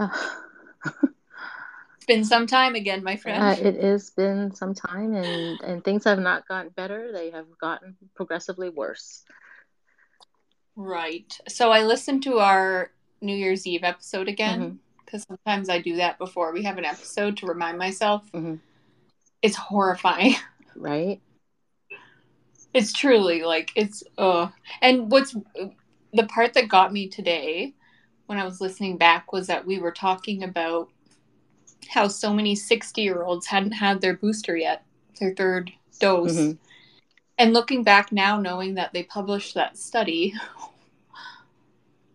It's been some time again, my friend. It has been some time, and things have not gotten better. They have gotten progressively worse. Right. So I listened to our New Year's Eve episode again, because sometimes I do that before we have an episode to remind myself. It's horrifying. Right. It's truly like and what's the part that got me today when I was listening back was that we were talking about how so many 60-year-olds hadn't had their booster yet, their third dose. And looking back now, knowing that they published that study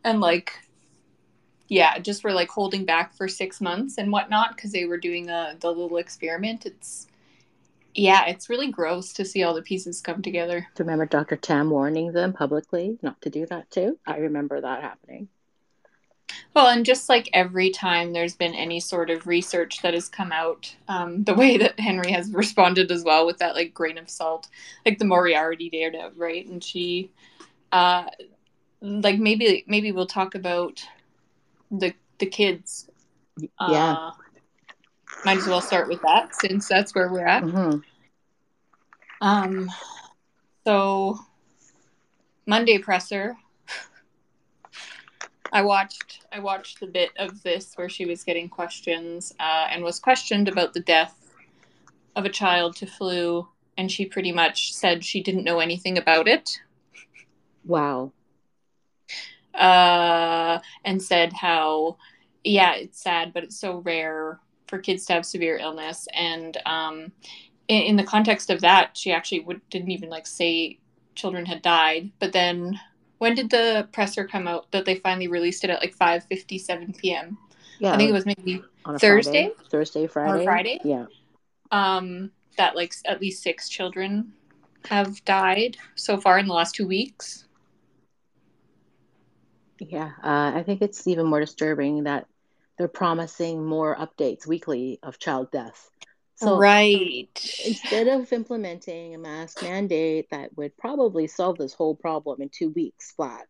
and just were holding back for 6 months and whatnot because they were doing the little experiment. It's really gross to see all the pieces come together. Do you remember Dr. Tam warning them publicly not to do that too? I remember that happening. Well, and just like every time there's been any sort of research that has come out, the way that Henry has responded as well with that grain of salt, the Moriarty dared out, right? And she, maybe we'll talk about the kids. Might as well start with that since that's where we're at. So Monday presser, I watched the bit of this where she was getting questions and was questioned about the death of a child to flu, and she pretty much said she didn't know anything about it. Wow. And said how, it's sad, but it's so rare for kids to have severe illness. And in the context of that, she actually didn't even say children had died. But then when did the presser come out that they finally released it at 5:57 p.m.? Yeah, I think it was maybe on Thursday? Friday. Or Friday? Yeah. That at least 6 children have died so far in the last 2 weeks. Yeah, I think it's even more disturbing that they're promising more updates weekly of child deaths. So right. Instead of implementing a mask mandate that would probably solve this whole problem in 2 weeks flat.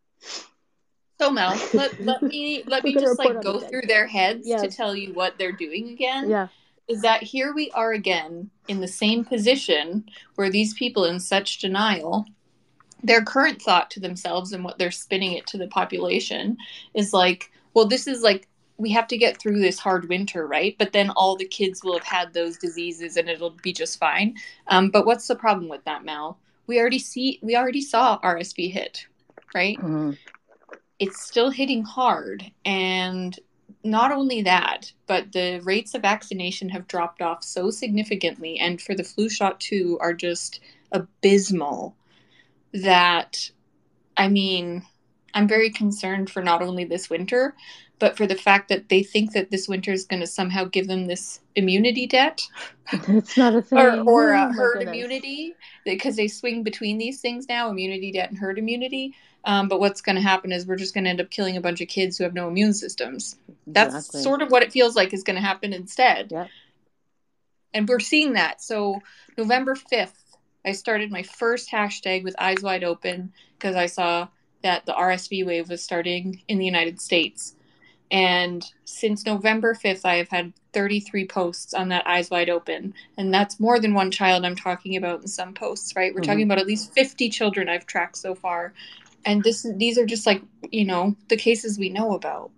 So Mel, let me just go through their heads to tell you what they're doing again. Yeah. Is that here we are again in the same position where these people in such denial, their current thought to themselves and what they're spinning it to the population is this is we have to get through this hard winter, right? But then all the kids will have had those diseases and it'll be just fine. But what's the problem with that, Mel? We already saw RSV hit, right? Mm-hmm. It's still hitting hard. And not only that, but the rates of vaccination have dropped off so significantly. And for the flu shot too are just abysmal that, I'm very concerned for not only this winter, but for the fact that they think that this winter is going to somehow give them this immunity debt. It's not a thing. or herd immunity, because they swing between these things now, immunity debt and herd immunity. But what's going to happen is we're just going to end up killing a bunch of kids who have no immune systems. That's sort of what it feels like is going to happen instead. Yep. And we're seeing that. So November 5th, I started my first hashtag with eyes wide open because I saw that the RSV wave was starting in the United States. And since November 5th, I have had 33 posts on that eyes wide open. And that's more than one child I'm talking about in some posts, right? We're talking about at least 50 children I've tracked so far. And these are just the cases we know about.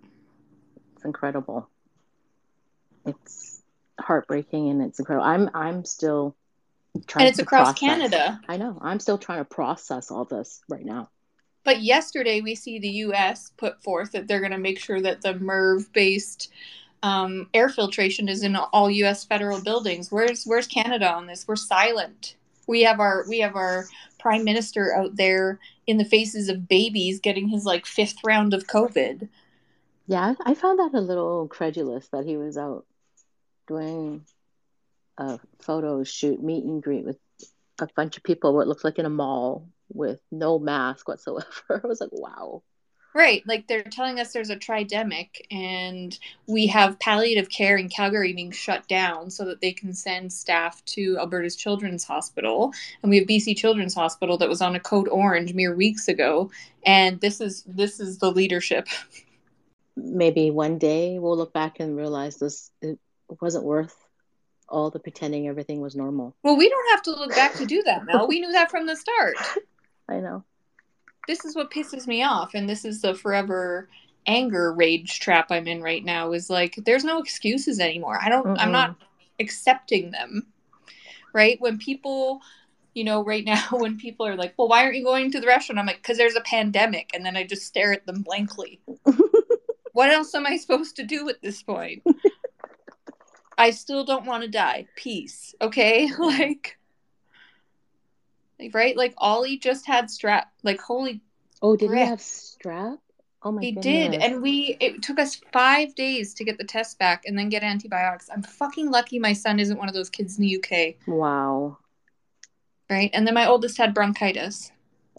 It's incredible. It's heartbreaking and it's incredible. I'm still trying to process. And it's across Canada. I know. I'm still trying to process all this right now. But yesterday, we see the U.S. put forth that they're going to make sure that the MERV-based air filtration is in all U.S. federal buildings. Where's Canada on this? We're silent. We have our prime minister out there in the faces of babies getting his 5th round of COVID. Yeah, I found that a little incredulous that he was out doing a photo shoot, meet and greet with a bunch of people. What looked like in a mall. With no mask whatsoever. I was wow. Right. They're telling us there's a tridemic and we have palliative care in Calgary being shut down so that they can send staff to Alberta's Children's Hospital. And we have BC Children's Hospital that was on a code orange mere weeks ago. And this is the leadership. maybe one day we'll look back and realize this, it wasn't worth all the pretending everything was normal. Well, we don't have to look back to do that, Mel. We knew that from the start. I know. This is what pisses me off, and this is the forever anger rage trap I'm in right now, is like, there's no excuses anymore. I'm not accepting them, right? When people, you know, right now when people are like, well, why aren't you going to the restaurant? I'm like, because there's a pandemic. And then I just stare at them blankly. What else am I supposed to do at this point? I still don't want to die. Peace. Okay. Like, right. Like Ollie just had strep. Like, holy. Oh, did he have strep? Oh my goodness. He did. And it took us 5 days to get the test back and then get antibiotics. I'm fucking lucky my son isn't one of those kids in the UK. Wow. Right. And then my oldest had bronchitis.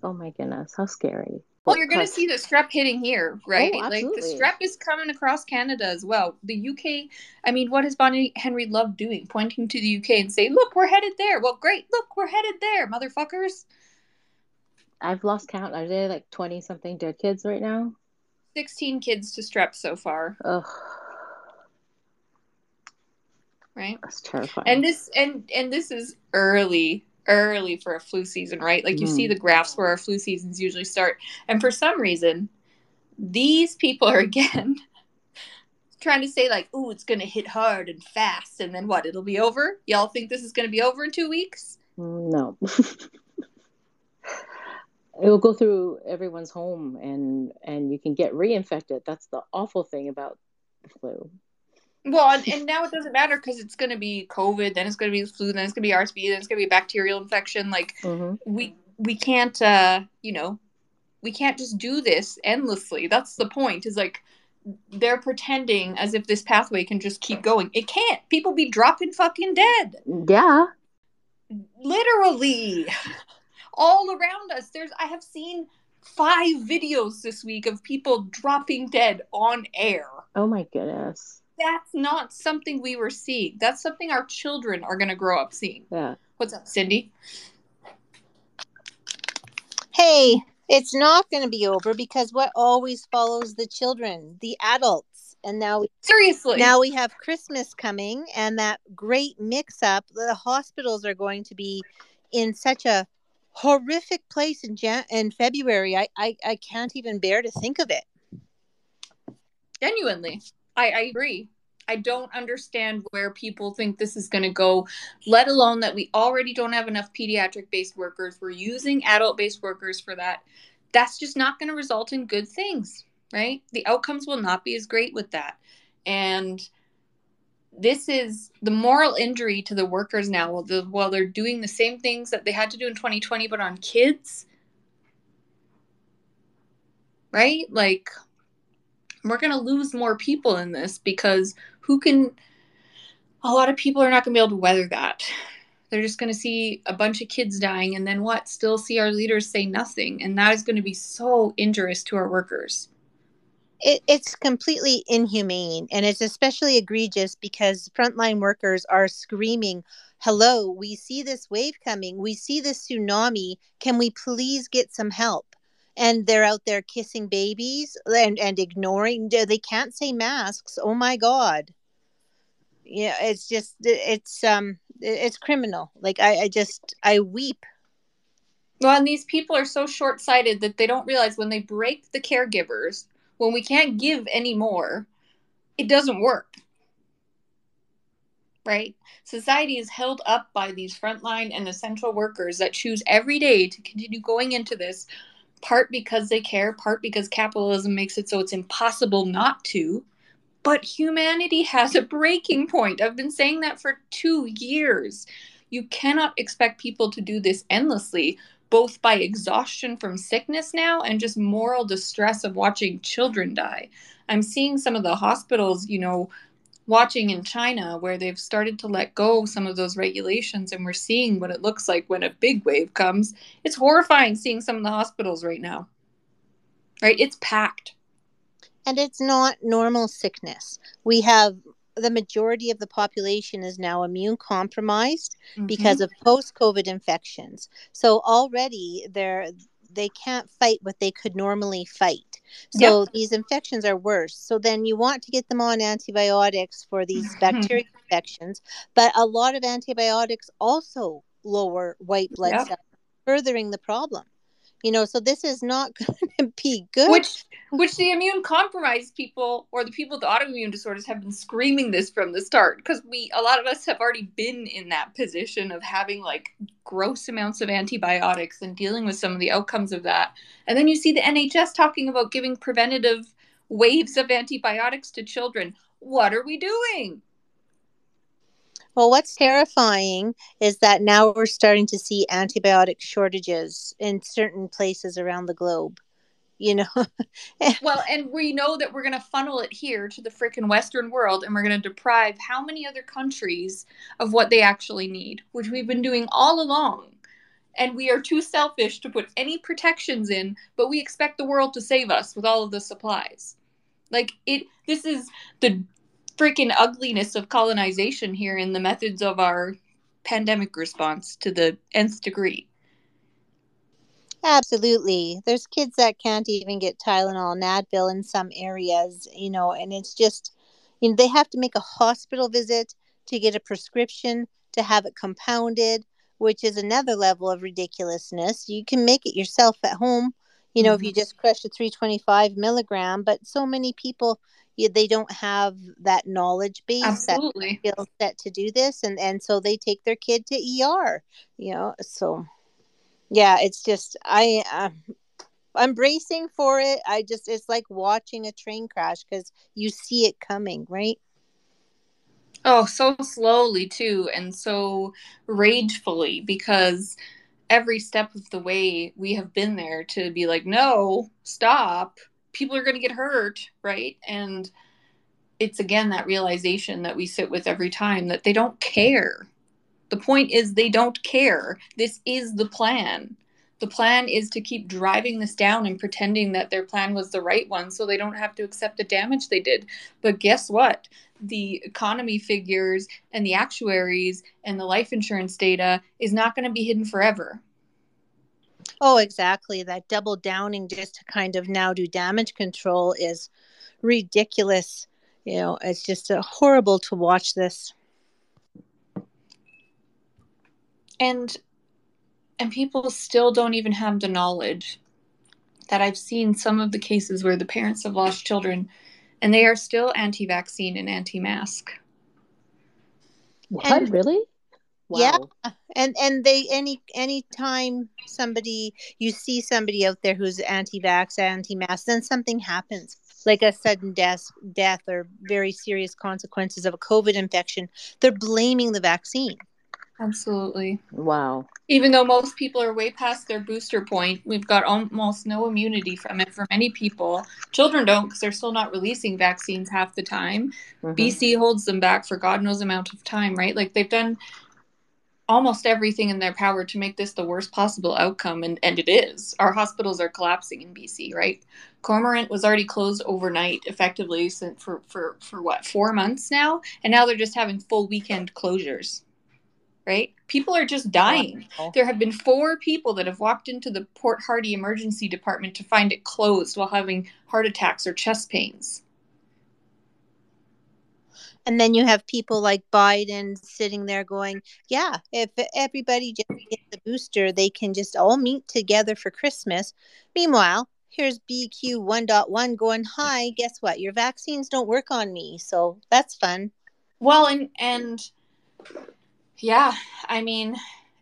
Oh my goodness. How scary. Well, you're going to see the strep hitting here, right? Oh, like the strep is coming across Canada as well. The UK, I mean, what has Bonnie Henry loved doing? Pointing to the UK and saying, look, we're headed there. Well, great. Look, we're headed there, motherfuckers. I've lost count. Are there like 20 something dead kids right now? 16 kids to strep so far. Ugh. Right? That's terrifying. And this is early for a flu season, right? Like you see the graphs where our flu seasons usually start. And for some reason, these people are again trying to say like, oh, it's going to hit hard and fast. And then what? It'll be over? Y'all think this is going to be over in 2 weeks? No. It will go through everyone's home and you can get reinfected. That's the awful thing about the flu. Well, and now it doesn't matter because it's going to be COVID, then it's going to be flu, then it's going to be RSV, then it's going to be a bacterial infection. Like we can't, we can't just do this endlessly. That's the point, is like they're pretending as if this pathway can just keep going. It can't. People be dropping fucking dead. Yeah. Literally. All around us, I have seen 5 videos this week of people dropping dead on air. Oh my goodness. That's not something we were seeing. That's something our children are going to grow up seeing. Yeah. What's up, Cindy? Hey, it's not going to be over because what always follows the children, the adults. And now seriously. Now we have Christmas coming and that great mix up. The hospitals are going to be in such a horrific place in February. I can't even bear to think of it. Genuinely, I agree. I don't understand where people think this is going to go, let alone that we already don't have enough pediatric-based workers. We're using adult-based workers for that. That's just not going to result in good things, right? The outcomes will not be as great with that. And this is the moral injury to the workers now while they're doing the same things that they had to do in 2020, but on kids, right? Like, we're going to lose more people in this because a lot of people are not going to be able to weather that. They're just going to see a bunch of kids dying and then what? Still see our leaders say nothing. And that is going to be so injurious to our workers. It's completely inhumane, and it's especially egregious because frontline workers are screaming, hello, we see this wave coming. We see this tsunami. Can we please get some help? And they're out there kissing babies and ignoring. They can't say masks. Oh, my God. Yeah, it's just it's criminal. Like I weep. Well, and these people are so short-sighted that they don't realize when they break the caregivers, when we can't give any more, it doesn't work, right? Society is held up by these frontline and essential workers that choose every day to continue going into this, part because they care, part because capitalism makes it so it's impossible not to. But humanity has a breaking point. I've been saying that for 2 years. You cannot expect people to do this endlessly, both by exhaustion from sickness now and just moral distress of watching children die. I'm seeing some of the hospitals, watching in China where they've started to let go of some of those regulations, and we're seeing what it looks like when a big wave comes. It's horrifying seeing some of the hospitals right now, right? It's packed. And it's not normal sickness. We have the majority of the population is now immune compromised because of post-COVID infections. So already they can't fight what they could normally fight. So these infections are worse. So then you want to get them on antibiotics for these bacterial infections. But a lot of antibiotics also lower white blood cells, furthering the problem. You know, so this is not going to be good. Which the immune compromised people or the people with autoimmune disorders have been screaming this from the start, because a lot of us have already been in that position of having like gross amounts of antibiotics and dealing with some of the outcomes of that. And then you see the NHS talking about giving preventative waves of antibiotics to children. What are we doing? Well, what's terrifying is that now we're starting to see antibiotic shortages in certain places around the globe, you know. Well, and we know that we're going to funnel it here to the freaking Western world, and we're going to deprive how many other countries of what they actually need, which we've been doing all along. And we are too selfish to put any protections in, but we expect the world to save us with all of the supplies. Like, this is the freaking ugliness of colonization here in the methods of our pandemic response to the nth degree. Absolutely. There's kids that can't even get Tylenol and Advil in some areas, you know, and it's just, you know, they have to make a hospital visit to get a prescription to have it compounded, which is another level of ridiculousness. You can make it yourself at home, you know, if you just crush a 325 milligram, but so many people, they don't have that knowledge base, absolutely, that skill set to do this. And so they take their kid to ER, you know, so yeah, it's just, I'm bracing for it. It's like watching a train crash because you see it coming, right? Oh, so slowly too. And so ragefully, because every step of the way we have been there to be like, no, stop. People are going to get hurt, right? And it's, again, that realization that we sit with every time that they don't care. The point is they don't care. This is the plan. The plan is to keep driving this down and pretending that their plan was the right one so they don't have to accept the damage they did. But guess what? The economy figures and the actuaries and the life insurance data is not going to be hidden forever. Oh, exactly. That double downing just to kind of now do damage control is ridiculous. You know, it's just horrible to watch this. And people still don't even have the knowledge that I've seen some of the cases where the parents have lost children and they are still anti-vaccine and anti-mask. What? Really? Wow. Yeah. And they, any time you see somebody out there who's anti-vax, anti-mask, then something happens, like a sudden death or very serious consequences of a COVID infection. They're blaming the vaccine. Absolutely. Wow. Even though most people are way past their booster point, we've got almost no immunity from it for many people. Children don't, because they're still not releasing vaccines half the time. Mm-hmm. BC holds them back for God knows amount of time, right? Like, they've done almost everything in their power to make this the worst possible outcome, and it is. Our hospitals are collapsing in BC, right? Cormorant was already closed overnight, effectively, for what, 4 months now? And now they're just having full weekend closures, right? People are just dying. There have been 4 people that have walked into the Port Hardy Emergency Department to find it closed while having heart attacks or chest pains. And then you have people like Biden sitting there going, yeah, if everybody just gets the booster, they can just all meet together for Christmas. Meanwhile, here's BQ 1.1 going, hi, guess what? Your vaccines don't work on me. So that's fun. Well, and yeah, I mean,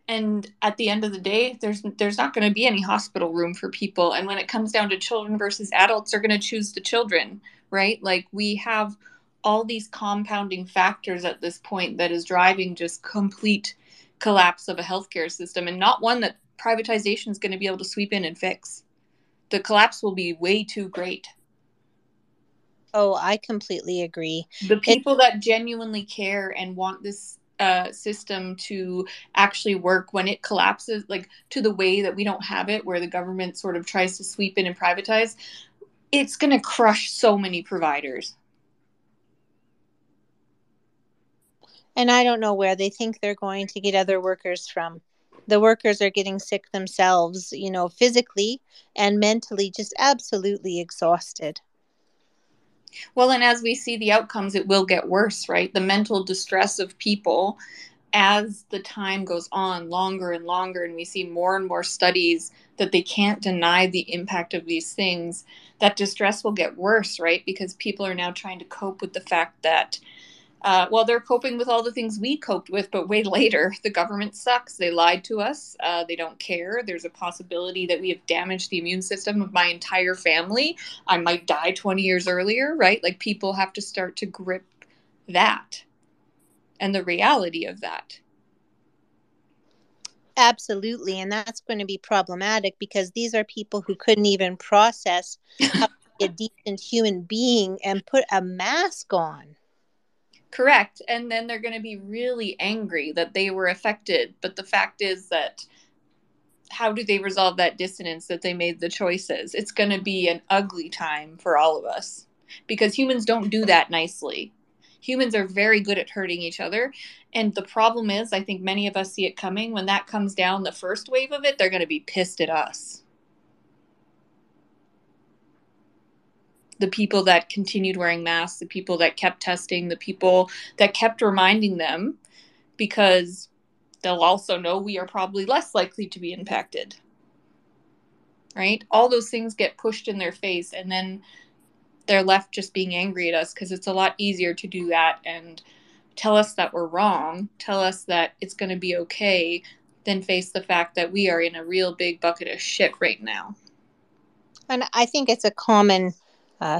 and at the end of the day, there's not going to be any hospital room for people. And when it comes down to children versus adults, they're going to choose the children, right? Like, we have all these compounding factors at this point that is driving just complete collapse of a healthcare system, and not one that privatization is going to be able to sweep in and fix. The collapse will be way too great. Oh, I completely agree. The people that genuinely care and want this system to actually work, when it collapses, like to the way that we don't have it, where the government sort of tries to sweep in and privatize, it's going to crush so many providers. And I don't know where they think they're going to get other workers from. the workers are getting sick themselves, you know, physically and mentally, just absolutely exhausted. Well, and as we see the outcomes, it will get worse, right? The mental distress of people as the time goes on longer and longer, and we see more and more studies that they can't deny the impact of these things, that distress will get worse, right? Because people are now trying to cope with the fact that, well, they're coping with all the things we coped with, but way later, the government sucks. They lied to us. They don't care. There's a possibility that we have damaged the immune system of my entire family. I might die 20 years earlier, right? Like, people have to start to grip that and the reality of that. Absolutely. And that's going to be problematic because these are people who couldn't even process how to be a decent human being and put a mask on. Correct. And then they're going to be really angry that they were affected. But the fact is that how do they resolve that dissonance that they made the choices? It's going to be an ugly time for all of us because humans don't do that nicely. Humans are very good at hurting each other. And the problem is, I think many of us see it coming. When that comes down, the first wave of it, they're going to be pissed at us. The people that continued wearing masks, the people that kept testing, the people that kept reminding them, because they'll also know we are probably less likely to be impacted, right? All those things get pushed in their face, and then they're left just being angry at us because it's a lot easier to do that and tell us that we're wrong, tell us that it's going to be okay, than face the fact that we are in a real big bucket of shit right now. And I think it's a common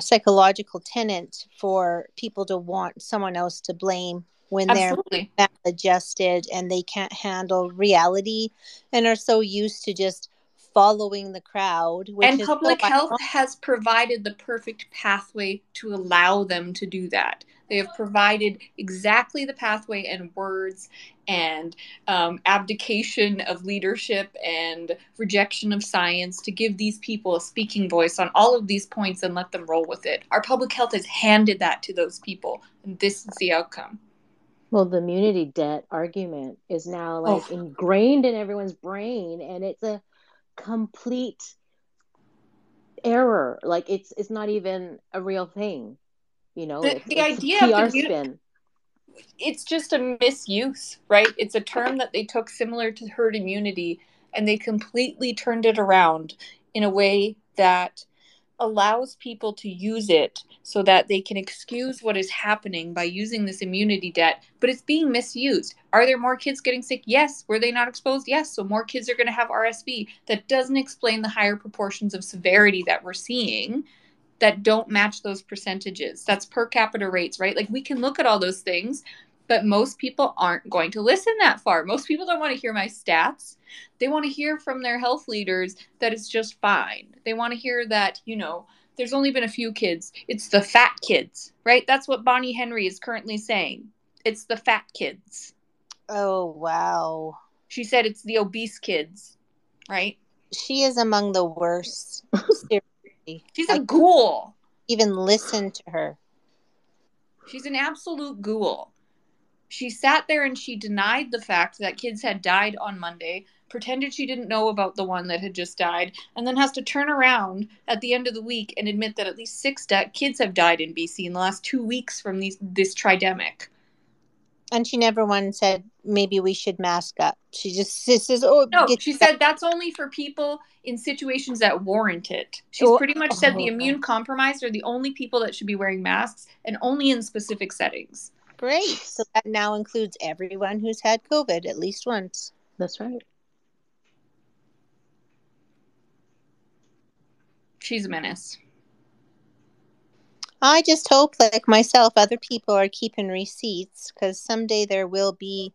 psychological tenet for people to want someone else to blame when Absolutely. They're maladjusted and they can't handle reality and are so used to just following the crowd. Which and public health has provided the perfect pathway to allow them to do that. They have provided exactly the pathway and words and abdication of leadership and rejection of science to give these people a speaking voice on all of these points and let them roll with it. Our public health has handed that to those people, and this is the outcome. Well, the immunity debt argument is now like ingrained in everyone's brain, and it's a complete error. Like, it's not even a real thing, you know. The idea of PR spin, it's just a misuse, right? It's a term that they took similar to herd immunity, and they completely turned it around in a way that allows people to use it so that they can excuse what is happening by using this immunity debt, but it's being misused. Are there more kids getting sick? Yes. Were they not exposed? Yes. So more kids are going to have RSV. That doesn't explain the higher proportions of severity that we're seeing that don't match those percentages. That's per capita rates, right? Like, we can look at all those things, but most people aren't going to listen that far. Most people don't want to hear my stats. They want to hear from their health leaders that it's just fine. They want to hear that, you know, there's only been a few kids. It's the fat kids, right? That's what Bonnie Henry is currently saying. It's the fat kids. Oh, wow. She said it's the obese kids, right? She is among the worst. Seriously. She's a ghoul. Even listen to her. She's an absolute ghoul. She sat there and she denied the fact that kids had died on Monday, pretended she didn't know about the one that had just died, and then has to turn around at the end of the week and admit that at least 6 kids have died in BC in the last 2 weeks from this tridemic. And she never once said, maybe we should mask up. She just says, No, she said that's only for people in situations that warrant it. She's pretty much said the immune compromised are the only people that should be wearing masks, and only in specific settings. Great. So that now includes everyone who's had COVID at least once. That's right. She's a menace. I just hope, like myself, other people are keeping receipts, because someday there will be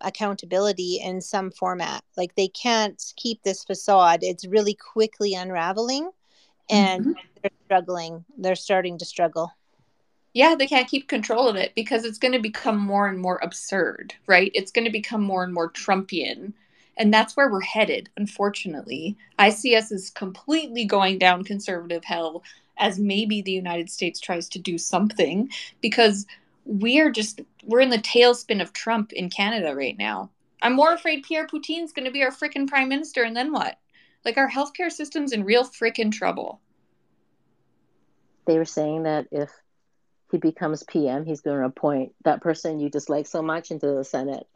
accountability in some format. Like, they can't keep this facade. It's really quickly unraveling, and they're struggling. They're starting to struggle. Yeah, they can't keep control of it because it's going to become more and more absurd, right? It's going to become more and more Trumpian. And that's where we're headed, unfortunately. ICS is completely going down conservative hell as maybe the United States tries to do something, because we're in the tailspin of Trump in Canada right now. I'm more afraid Pierre Poutine's going to be our frickin' prime minister, and then what? Like, our healthcare system's in real frickin' trouble. They were saying that if he becomes PM, he's going to appoint that person you dislike so much into the Senate.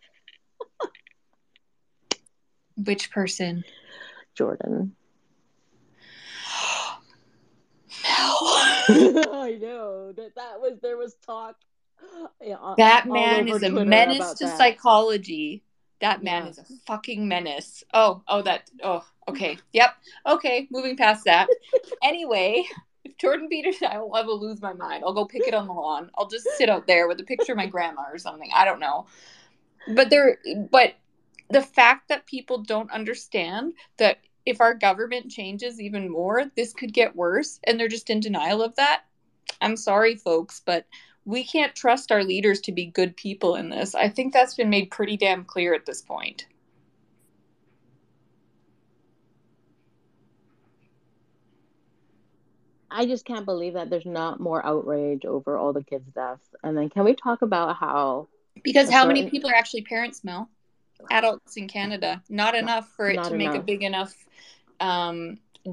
Which person? Jordan. I know that was, there was talk. Yeah, that man is a Twitter menace to that. Psychology. That man is a fucking menace. Okay. Yep. Okay. Moving past that. Anyway, if Jordan Peterson, I will lose my mind. I'll go pick it on the lawn. I'll just sit out there with a picture of my grandma or something. I don't know. But the fact that people don't understand that if our government changes even more, this could get worse, and they're just in denial of that. I'm sorry, folks, but we can't trust our leaders to be good people in this. I think that's been made pretty damn clear at this point. I just can't believe that there's not more outrage over all the kids' deaths. And then can we talk about how... Because how many people are actually parents, Mel? Adults in Canada. Not enough for it to make a big enough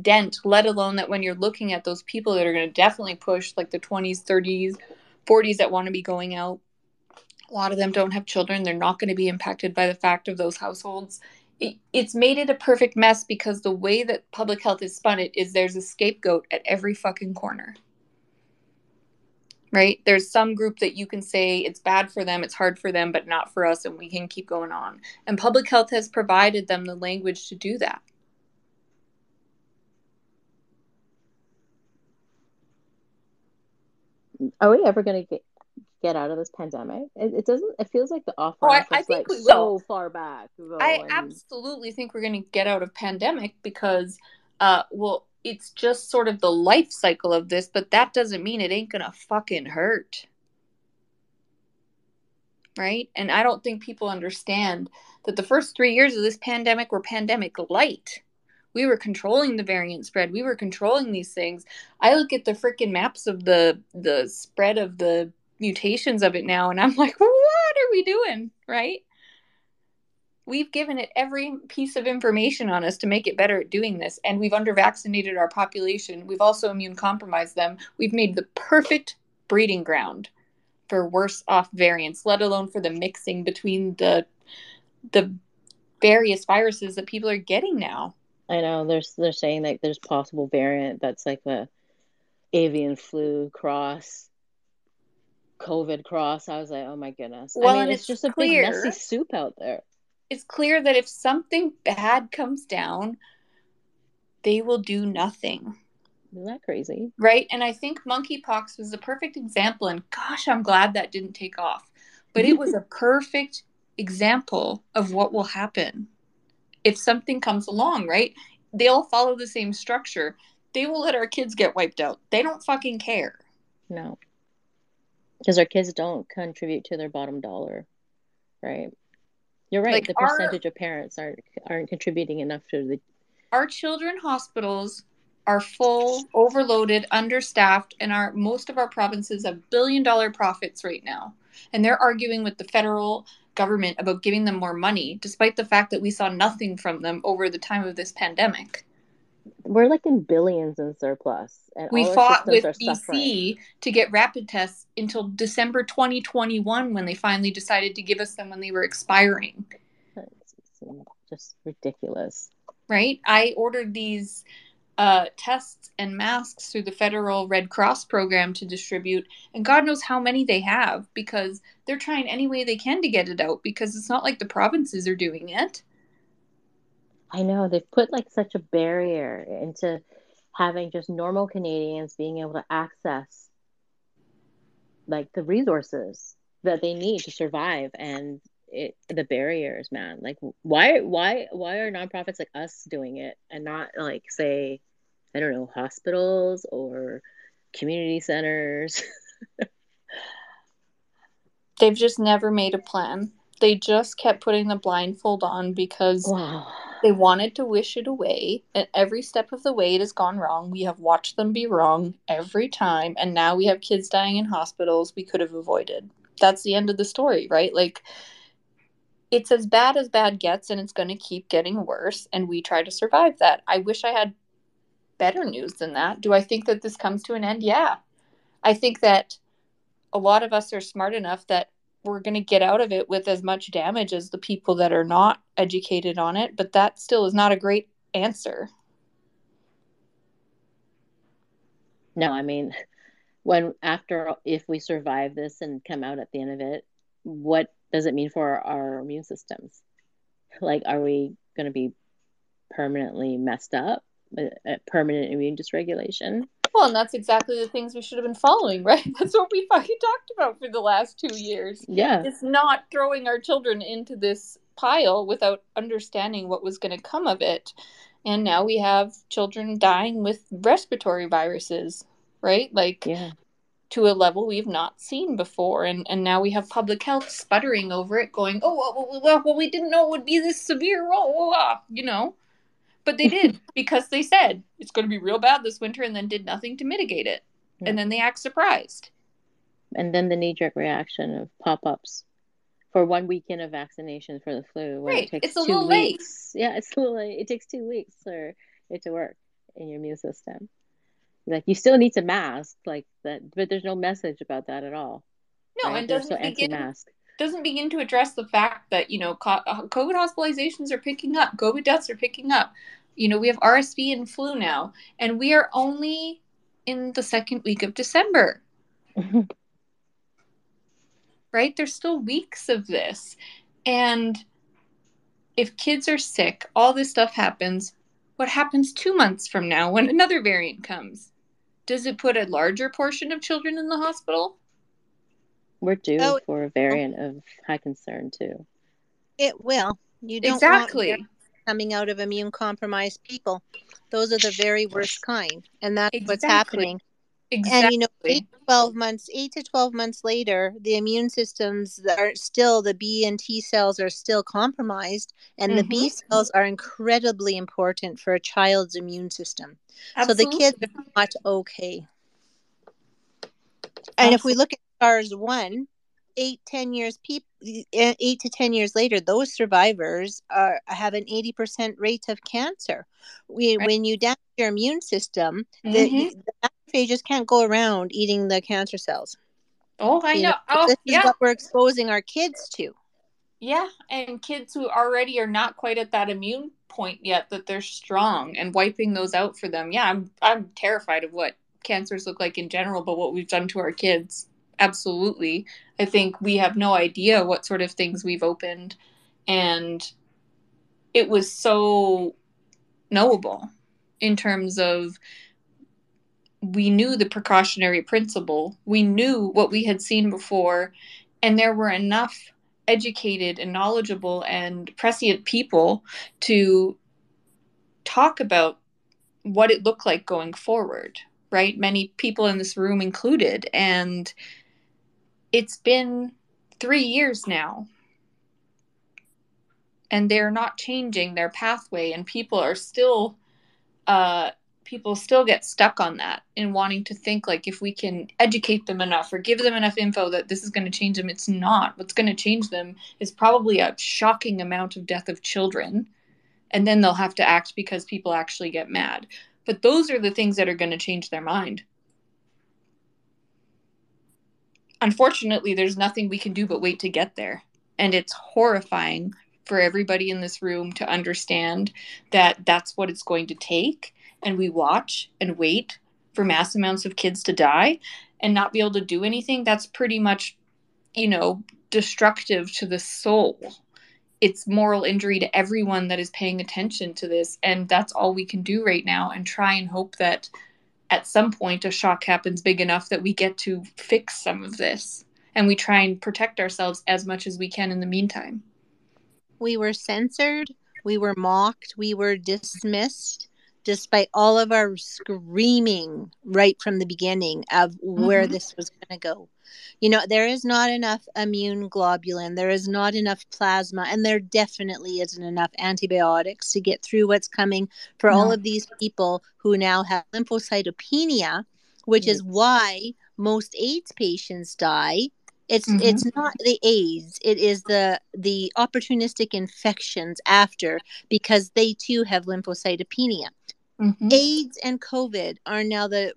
dent, let alone that when you're looking at those people that are going to definitely push like the 20s, 30s, 40s that want to be going out. A lot of them don't have children. They're not going to be impacted by the fact of those households. It's made it a perfect mess because the way that public health is spun, it is there's a scapegoat at every fucking corner. Right? There's some group that you can say it's bad for them, it's hard for them, but not for us, and we can keep going on. And public health has provided them the language to do that. Are we ever going to get out of this pandemic? It doesn't. It feels like the off-ramp is like so far back. I absolutely think we're going to get out of pandemic because, it's just sort of the life cycle of this, but that doesn't mean it ain't going to fucking hurt. Right? And I don't think people understand that the first 3 years of this pandemic were pandemic light. We were controlling the variant spread. We were controlling these things. I look at the freaking maps of the spread of the mutations of it now, and I'm like, what are we doing? Right? We've given it every piece of information on us to make it better at doing this. And we've under-vaccinated our population. We've also immune-compromised them. We've made the perfect breeding ground for worse-off variants, let alone for the mixing between the various viruses that people are getting now. I know. They're saying like there's possible variant that's like the avian flu cross, COVID cross. I was like, oh my goodness. Well, I mean, it's just clear, a big messy soup out there. It's clear that if something bad comes down, they will do nothing. Isn't that crazy? Right? And I think monkeypox was the perfect example. And gosh, I'm glad that didn't take off. But it was a perfect example of what will happen if something comes along, right? They all follow the same structure. They will let our kids get wiped out. They don't fucking care. No. Because our kids don't contribute to their bottom dollar, right? You're right. Like the percentage of parents aren't contributing enough to the... Our children hospitals are full, overloaded, understaffed, and most of our provinces have billion-dollar profits right now. And they're arguing with the federal government about giving them more money, despite the fact that we saw nothing from them over the time of this pandemic. We're like in billions in surplus. And we fought with BC to get rapid tests until December 2021 when they finally decided to give us them when they were expiring. It's just ridiculous. Right? I ordered these tests and masks through the federal Red Cross program to distribute, and God knows how many they have because they're trying any way they can to get it out because it's not like the provinces are doing it. I know, they've put like such a barrier into having just normal Canadians being able to access like the resources that they need to survive and the barriers, man. Like why are nonprofits like us doing it and not like say, I don't know, hospitals or community centers? They've just never made a plan. They just kept putting the blindfold on because they wanted to wish it away. And every step of the way, it has gone wrong. We have watched them be wrong every time. And now we have kids dying in hospitals we could have avoided. That's the end of the story, right? Like, it's as bad gets, and it's going to keep getting worse, and we try to survive that. I wish I had better news than that. Do I think that this comes to an end? Yeah. I think that a lot of us are smart enough that we're going to get out of it with as much damage as the people that are not educated on it, but that still is not a great answer. No, I mean, if we survive this and come out at the end of it, what does it mean for our immune systems? Like, are we going to be permanently messed up? Permanent immune dysregulation? Well, and that's exactly the things we should have been following, right? That's what we fucking talked about for the last 2 years. Yeah. It's not throwing our children into this pile without understanding what was going to come of it. And now we have children dying with respiratory viruses, right? Like, yeah, to a level we've not seen before. And now we have public health sputtering over it, going, oh, well, we didn't know it would be this severe, you know. But they did, because they said it's going to be real bad this winter, and then did nothing to mitigate it. Yeah. And then they act surprised. And then the knee-jerk reaction of pop-ups for 1 weekend of vaccination for the flu. Right. It takes it's a little late. Yeah, it's a little late. It takes 2 weeks for it to work in your immune system. Like, you still need to mask, like that, but there's no message about that at all. No, right? And doesn't begin to address the fact that, you know, COVID hospitalizations are picking up, COVID deaths are picking up. You know, we have RSV and flu now, and we are only in the second week of December, right? There's still weeks of this. And if kids are sick, all this stuff happens. What happens 2 months from now when another variant comes? Does it put a larger portion of children in the hospital? We're due for a variant of high concern, too. It will. You don't want coming out of immune compromised people. Those are the very worst kind, and that's what's happening. Exactly. And you know, 8 to 12 months later, the immune systems are still, the B and T cells are still compromised, and the B cells are incredibly important for a child's immune system. Absolutely. So the kids are not okay. Absolutely. And if we look at SARS-1, 8 to 10 years later, those survivors have an 80% rate of cancer. When you damage your immune system, the macrophages can't go around eating the cancer cells. Oh, I know. This is what we're exposing our kids to. Yeah, and kids who already are not quite at that immune point yet, that they're strong, and wiping those out for them. Yeah, I'm terrified of what cancers look like in general, but what we've done to our kids. Absolutely. I think we have no idea what sort of things we've opened, and it was so knowable in terms of, we knew the precautionary principle, we knew what we had seen before, and there were enough educated and knowledgeable and prescient people to talk about what it looked like going forward, right? Many people in this room included, and it's been 3 years now, and they're not changing their pathway, and people still get stuck on that in wanting to think, like, if we can educate them enough or give them enough info that this is going to change them. It's not. What's going to change them is probably a shocking amount of death of children, and then they'll have to act because people actually get mad. But those are the things that are going to change their mind. Unfortunately, there's nothing we can do but wait to get there. And it's horrifying for everybody in this room to understand that that's what it's going to take. And we watch and wait for mass amounts of kids to die and not be able to do anything. That's pretty much, you know, destructive to the soul. It's moral injury to everyone that is paying attention to this. And that's all we can do right now, and try and hope that at some point a shock happens big enough that we get to fix some of this, and we try and protect ourselves as much as we can in the meantime. We were censored. We were mocked. We were dismissed, despite all of our screaming right from the beginning of where this was going to go. You know, there is not enough immune globulin. There is not enough plasma. And there definitely isn't enough antibiotics to get through what's coming for all of these people who now have lymphocytopenia, which is why most AIDS patients die It's not the AIDS. It is the opportunistic infections after, because they too have lymphocytopenia. Mm-hmm. AIDS and COVID are now the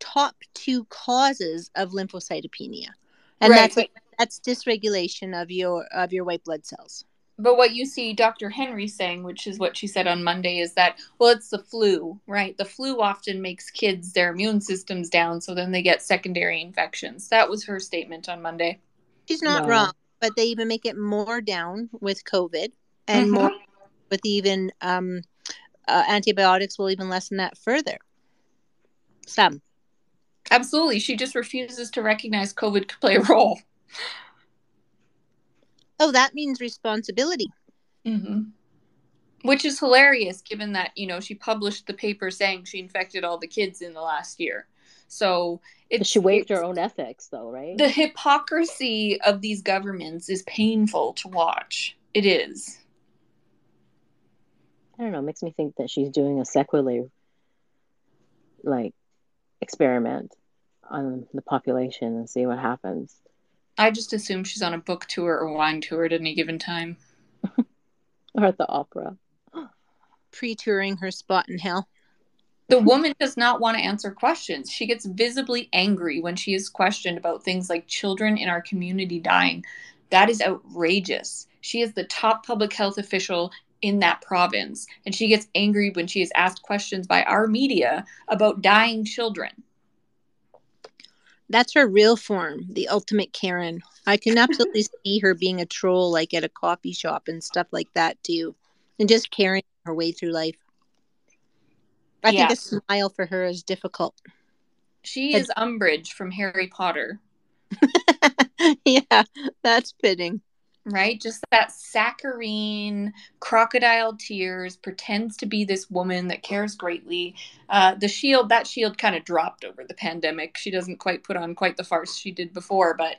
top two causes of lymphocytopenia, and that's dysregulation of your white blood cells. But what you see Dr. Henry saying, which is what she said on Monday, is that, well, it's the flu, right? The flu often makes kids, their immune systems down, so then they get secondary infections. That was her statement on Monday. She's not wrong, but they even make it more down with COVID, and more with even antibiotics will even lessen that further. Some. Absolutely. She just refuses to recognize COVID could play a role. Oh, that means responsibility. Mm-hmm. Which is hilarious, given that, you know, she published the paper saying she infected all the kids in the last year. So she waived her own ethics, though, right? The hypocrisy of these governments is painful to watch. It is. I don't know. It makes me think that she's doing a sequelae, like, experiment on the population and see what happens. I just assume she's on a book tour or wine tour at any given time. Or at the opera. Pre-touring her spot in hell. The woman does not want to answer questions. She gets visibly angry when she is questioned about things like children in our community dying. That is outrageous. She is the top public health official in that province. And she gets angry when she is asked questions by our media about dying children. That's her real form, the ultimate Karen. I can absolutely see her being a troll, like at a coffee shop and stuff like that, too. And just carrying her way through life. I think a smile for her is difficult. She is Umbridge from Harry Potter. Yeah, that's fitting. Right? Just that saccharine, crocodile tears, pretends to be this woman that cares greatly. That shield kind of dropped over the pandemic. She doesn't quite put on quite the farce she did before, but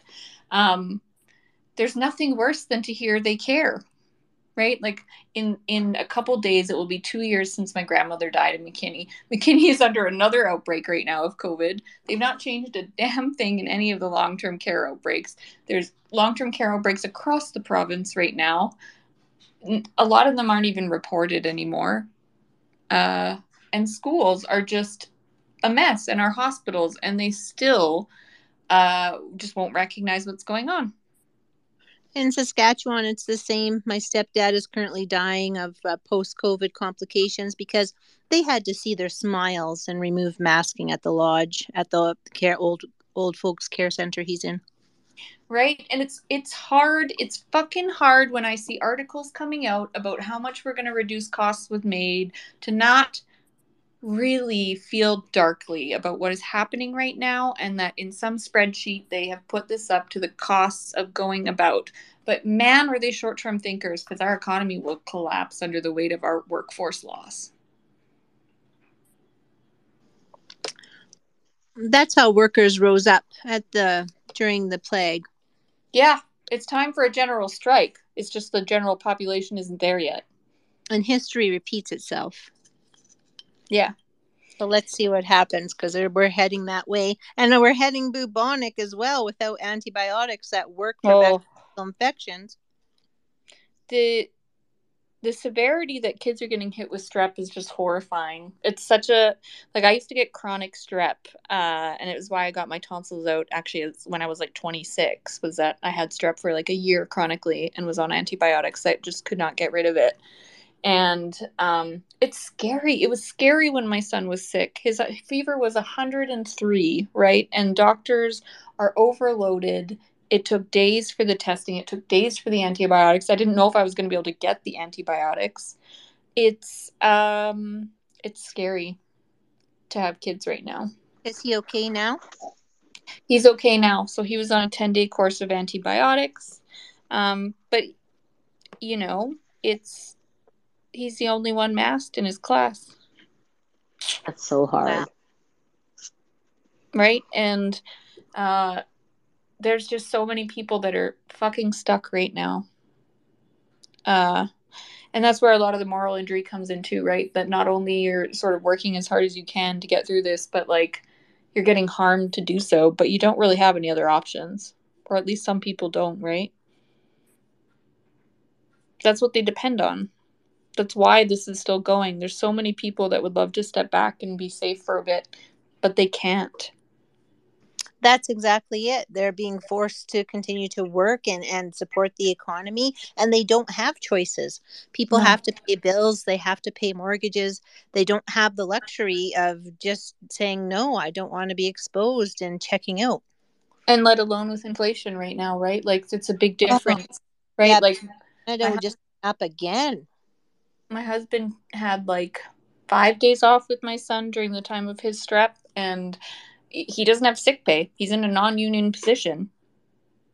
there's nothing worse than to hear they care, right? Like in a couple days, it will be 2 years since my grandmother died in McKinney. McKinney is under another outbreak right now of COVID. They've not changed a damn thing in any of the long-term care outbreaks. There's long-term care outbreaks across the province right now. A lot of them aren't even reported anymore. And schools are just a mess, and our hospitals, and they still just won't recognize what's going on. In Saskatchewan, it's the same. My stepdad is currently dying of post-COVID complications because they had to see their smiles and remove masking at the lodge, at the old folks care center he's in. Right. And it's hard. It's fucking hard when I see articles coming out about how much we're going to reduce costs with MAID to not really feel darkly about what is happening right now. And that in some spreadsheet, they have put this up to the costs of going about. But man, are they short-term thinkers, because our economy will collapse under the weight of our workforce loss. That's how workers rose up during the plague. Yeah, it's time for a general strike. It's just the general population isn't there yet. And history repeats itself. Yeah. So let's see what happens, because we're heading that way. And we're heading bubonic as well, without antibiotics that work for bacterial infections. The severity that kids are getting hit with strep is just horrifying. It's such a, like, I used to get chronic strep, and it was why I got my tonsils out. Actually, it was when I was like 26, was that I had strep for like a year chronically and was on antibiotics. I just could not get rid of it. And it's scary. It was scary when my son was sick. His fever was 103, right? And doctors are overloaded. It took days for the testing. It took days for the antibiotics. I didn't know if I was going to be able to get the antibiotics. It's scary to have kids right now. Is he okay now? He's okay now. So he was on a 10-day course of antibiotics. But, you know, he's the only one masked in his class. That's so hard. Wow. Right? And, there's just so many people that are fucking stuck right now. And that's where a lot of the moral injury comes into, right? That not only you're sort of working as hard as you can to get through this, but like you're getting harmed to do so, but you don't really have any other options. or at least some people don't, right? That's what they depend on. That's why this is still going. There's so many people that would love to step back and be safe for a bit, but they can't. That's exactly it. They're being forced to continue to work and support the economy, and they don't have choices. People have to pay bills. They have to pay mortgages. They don't have the luxury of just saying, no, I don't want to be exposed and checking out. And let alone with inflation right now, right? Like, it's a big difference, right? Yeah, like, Canada would just up again. My husband had like 5 days off with my son during the time of his strep, and he doesn't have sick pay. He's in a non-union position.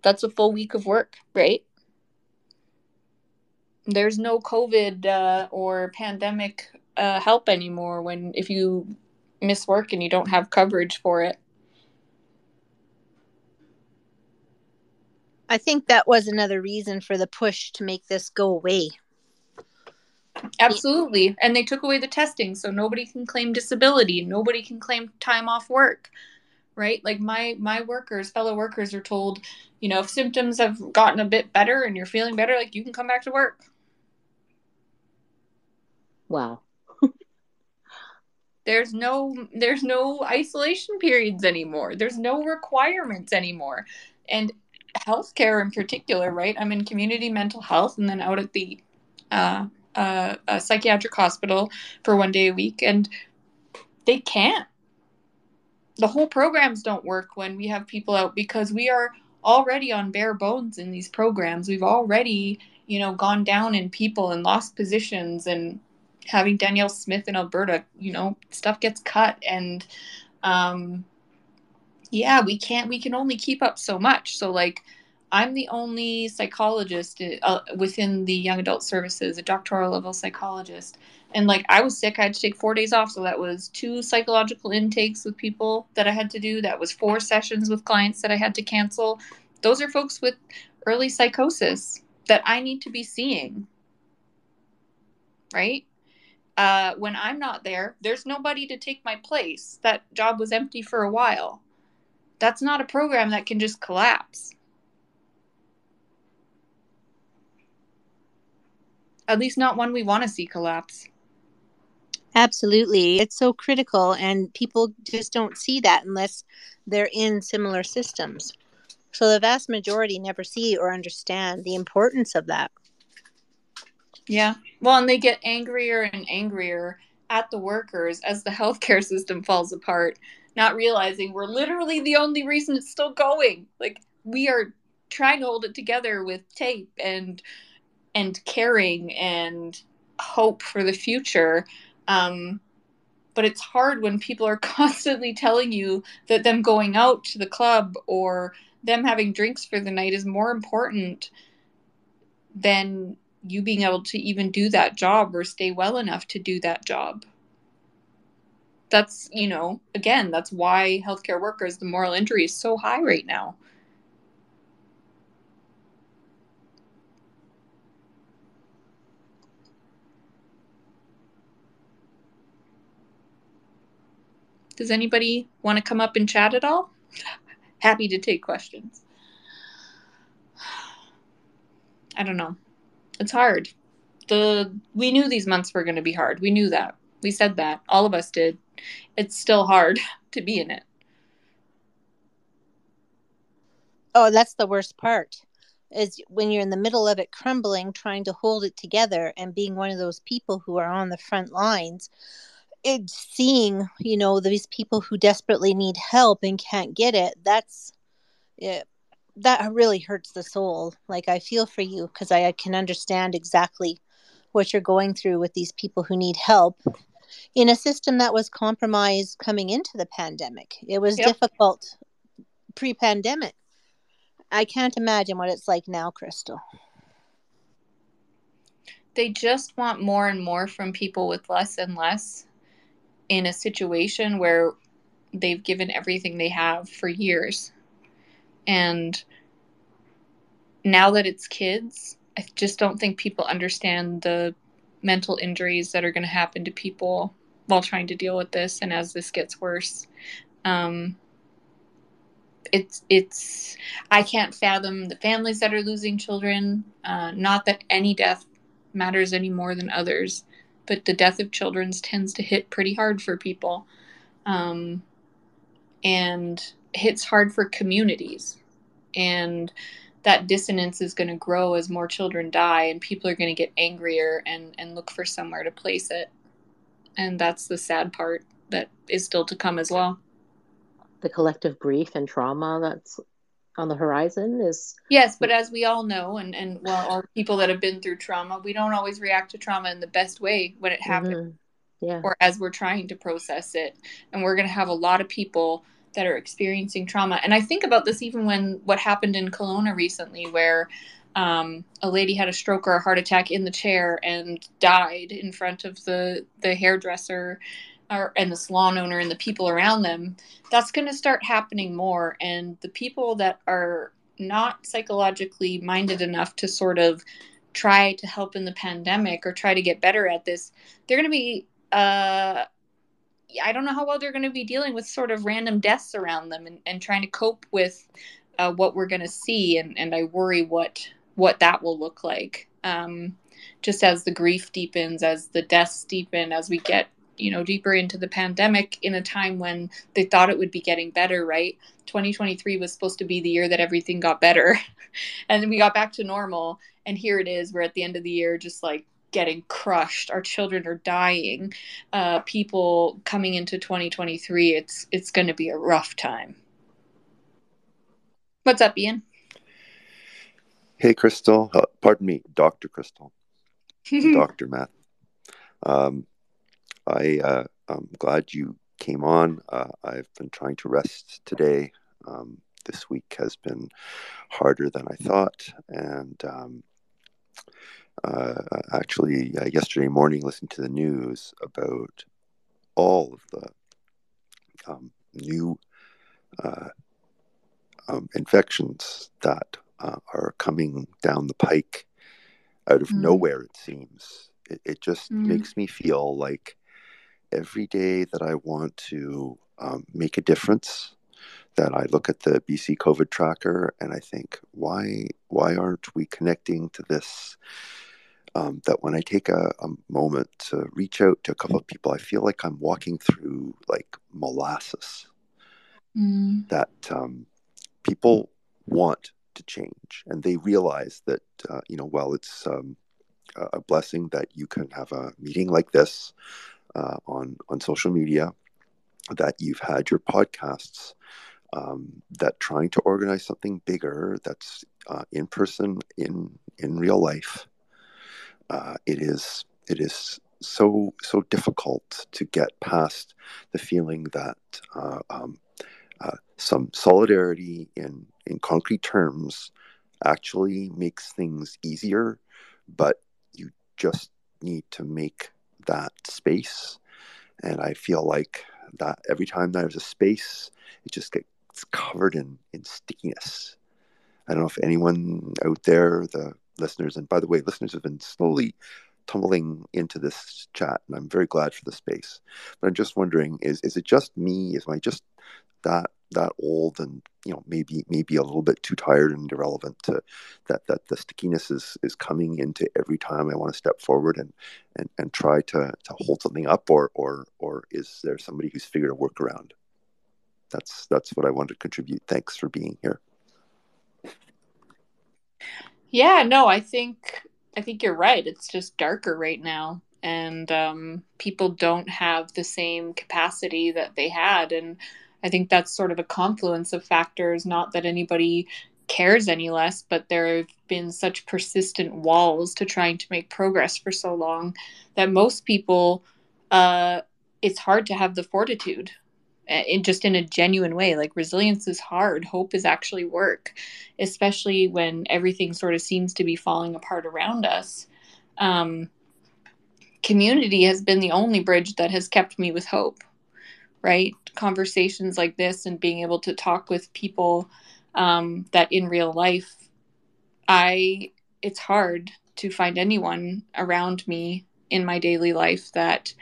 That's a full week of work, right? There's no COVID or pandemic help anymore if you miss work and you don't have coverage for it. I think that was another reason for the push to make this go away. Absolutely. And they took away the testing, so nobody can claim disability. Nobody can claim time off work, right? Like my workers, fellow workers are told, you know, if symptoms have gotten a bit better and you're feeling better, like, you can come back to work. Wow. There's no isolation periods anymore. There's no requirements anymore. And healthcare in particular, right? I'm in community mental health and then out at the a psychiatric hospital for 1 day a week, and they can't. The whole programs don't work when we have people out, because we are already on bare bones in these programs. We've already, you know, gone down in people and lost positions, and having Danielle Smith in Alberta, you know, stuff gets cut, and we can only keep up so much. So like, I'm the only psychologist within the young adult services, a doctoral level psychologist. And like, I was sick, I had to take 4 days off. So that was 2 psychological intakes with people that I had to do. That was 4 sessions with clients that I had to cancel. Those are folks with early psychosis that I need to be seeing, right? When I'm not there, there's nobody to take my place. That job was empty for a while. That's not a program that can just collapse. At least not one we want to see collapse. Absolutely. It's so critical, and people just don't see that unless they're in similar systems. So the vast majority never see or understand the importance of that. Yeah. Well, and they get angrier and angrier at the workers as the healthcare system falls apart, not realizing we're literally the only reason it's still going. Like, we are trying to hold it together with tape and caring and hope for the future. But it's hard when people are constantly telling you that them going out to the club or them having drinks for the night is more important than you being able to even do that job or stay well enough to do that job. That's, you know, again, that's why healthcare workers, the moral injury is so high right now. Does anybody want to come up and chat at all? Happy to take questions. I don't know. It's hard. We knew these months were going to be hard. We knew that. We said that. All of us did. It's still hard to be in it. Oh, that's the worst part, is when you're in the middle of it crumbling, trying to hold it together and being one of those people who are on the front lines. It's seeing, you know, these people who desperately need help and can't get it. That's it. That really hurts the soul. Like, I feel for you, because I can understand exactly what you're going through with these people who need help in a system that was compromised coming into the pandemic. It was difficult pre-pandemic. I can't imagine what it's like now, Crystal. They just want more and more from people with less and less, in a situation where they've given everything they have for years. And now that it's kids, I just don't think people understand the mental injuries that are going to happen to people while trying to deal with this, and as this gets worse. it's I can't fathom the families that are losing children. Not that any death matters any more than others, but the death of children tends to hit pretty hard for people, and hits hard for communities. And that dissonance is going to grow as more children die, and people are going to get angrier and look for somewhere to place it. And that's the sad part that is still to come as well. The collective grief and trauma that's on the horizon is... Yes, but as we all know, and well, all people that have been through trauma, we don't always react to trauma in the best way when it happens. Mm-hmm. Yeah. Or as we're trying to process it. And we're going to have a lot of people that are experiencing trauma. And I think about this even when what happened in Kelowna recently, where a lady had a stroke or a heart attack in the chair and died in front of the hairdresser and the salon owner and the people around them. That's going to start happening more. And the people that are not psychologically minded enough to sort of try to help in the pandemic or try to get better at this, they're going to be... I don't know how well they're going to be dealing with sort of random deaths around them and trying to cope with what we're going to see. And I worry what that will look like, just as the grief deepens, as the deaths deepen, as we get, deeper into the pandemic in a time when they thought it would be getting better, right? 2023 was supposed to be the year that everything got better. And then we got back to normal. And here it is. We're at the end of the year, just like, getting crushed. Our children are dying. People coming into 2023, it's going to be a rough time. What's up, Ian? Hey, Crystal. Pardon me, Dr. Crystal. Dr. Matt. I'm glad you came on. I've been trying to rest today. This week has been harder than I thought. And actually, yesterday morning, listening to the news about all of the new infections that are coming down the pike out of nowhere, it seems. It just makes me feel like every day that I want to make a difference, that I look at the BC COVID tracker and I think, why aren't we connecting to this? That when I take a moment to reach out to a couple of people, I feel like I'm walking through like molasses. That people want to change, and they realize that, while it's a blessing that you can have a meeting like this on social media, that you've had your podcasts, that trying to organize something bigger that's in person, in real life, it is so difficult to get past the feeling that some solidarity in concrete terms actually makes things easier, but you just need to make that space. And I feel like that every time there's a space, it just gets covered in stickiness. I don't know if anyone out there, the listeners, and by the way, listeners have been slowly tumbling into this chat, and I'm very glad for the space. But I'm just wondering, is it just me? Is I just that old and maybe a little bit too tired and irrelevant to that the stickiness is coming into every time I want to step forward and try to hold something up, or is there somebody who's figured a workaround? That's what I want to contribute. Thanks for being here. Yeah, no, I think you're right. It's just darker right now. And people don't have the same capacity that they had. And I think that's sort of a confluence of factors, not that anybody cares any less, but there have been such persistent walls to trying to make progress for so long that most people, it's hard to have the fortitude, just in a genuine way. Like, resilience is hard. Hope is actually work, especially when everything sort of seems to be falling apart around us. Community has been the only bridge that has kept me with hope, right? Conversations like this and being able to talk with people that in real life, it's hard to find anyone around me in my daily life that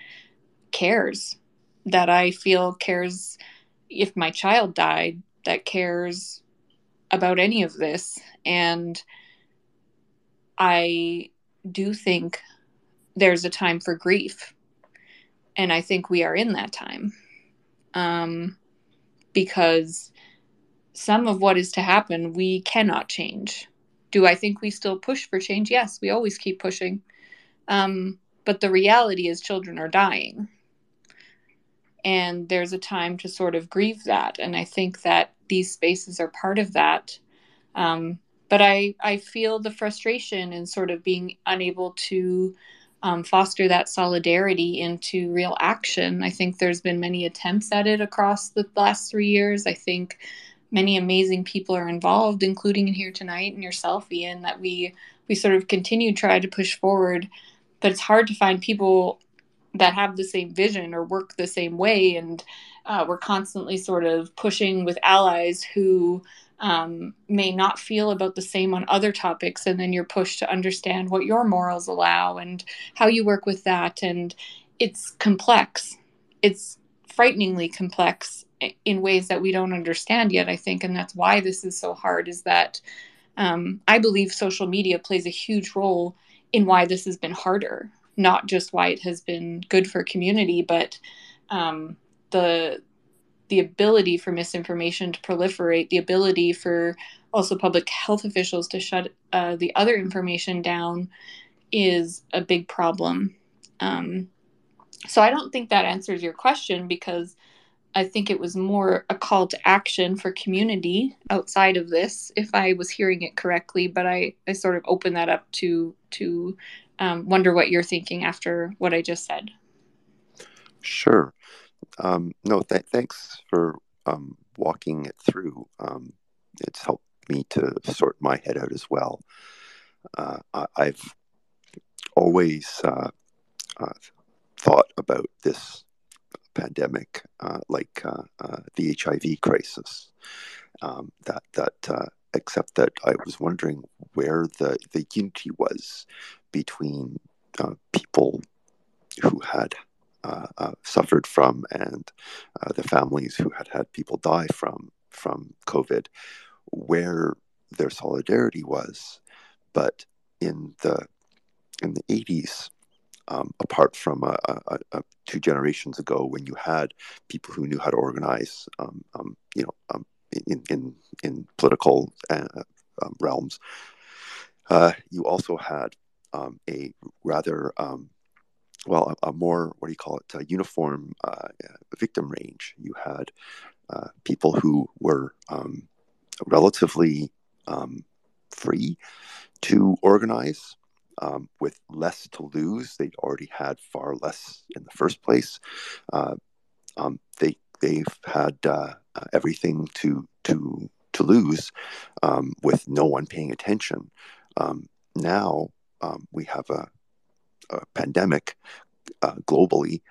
cares, that I feel cares. If my child died, that cares about any of this. And I do think there's a time for grief. And I think we are in that time. Because some of what is to happen, we cannot change. Do I think we still push for change? Yes, we always keep pushing. But the reality is children are dying. And there's a time to sort of grieve that. And I think that these spaces are part of that. But I feel the frustration in sort of being unable to foster that solidarity into real action. I think there's been many attempts at it across the last 3 years. I think many amazing people are involved, including in here tonight and yourself, Ian, that we sort of continue to try to push forward. But it's hard to find people that have the same vision or work the same way. And we're constantly sort of pushing with allies who may not feel about the same on other topics. And then you're pushed to understand what your morals allow and how you work with that. And it's complex. It's frighteningly complex in ways that we don't understand yet, I think. And that's why this is so hard, is that I believe social media plays a huge role in why this has been harder. Not just why it has been good for community, but the ability for misinformation to proliferate, the ability for also public health officials to shut the other information down is a big problem. So I don't think that answers your question, because I think it was more a call to action for community outside of this, if I was hearing it correctly. But I sort of opened that up to wonder what you're thinking after what I just said. Sure. Thanks for walking it through. It's helped me to sort my head out as well. I've always thought about this pandemic like the HIV crisis, except that I was wondering where the unity was between people who had suffered from and the families who had people die from COVID, where their solidarity was. But in the 80s, apart from two generations ago, when you had people who knew how to organize, in political realms, you also had a rather a more, uniform victim range. You had people who were relatively free to organize, with less to lose. They'd already had far less in the first place. They've had everything to lose, with no one paying attention. Now we have a pandemic globally,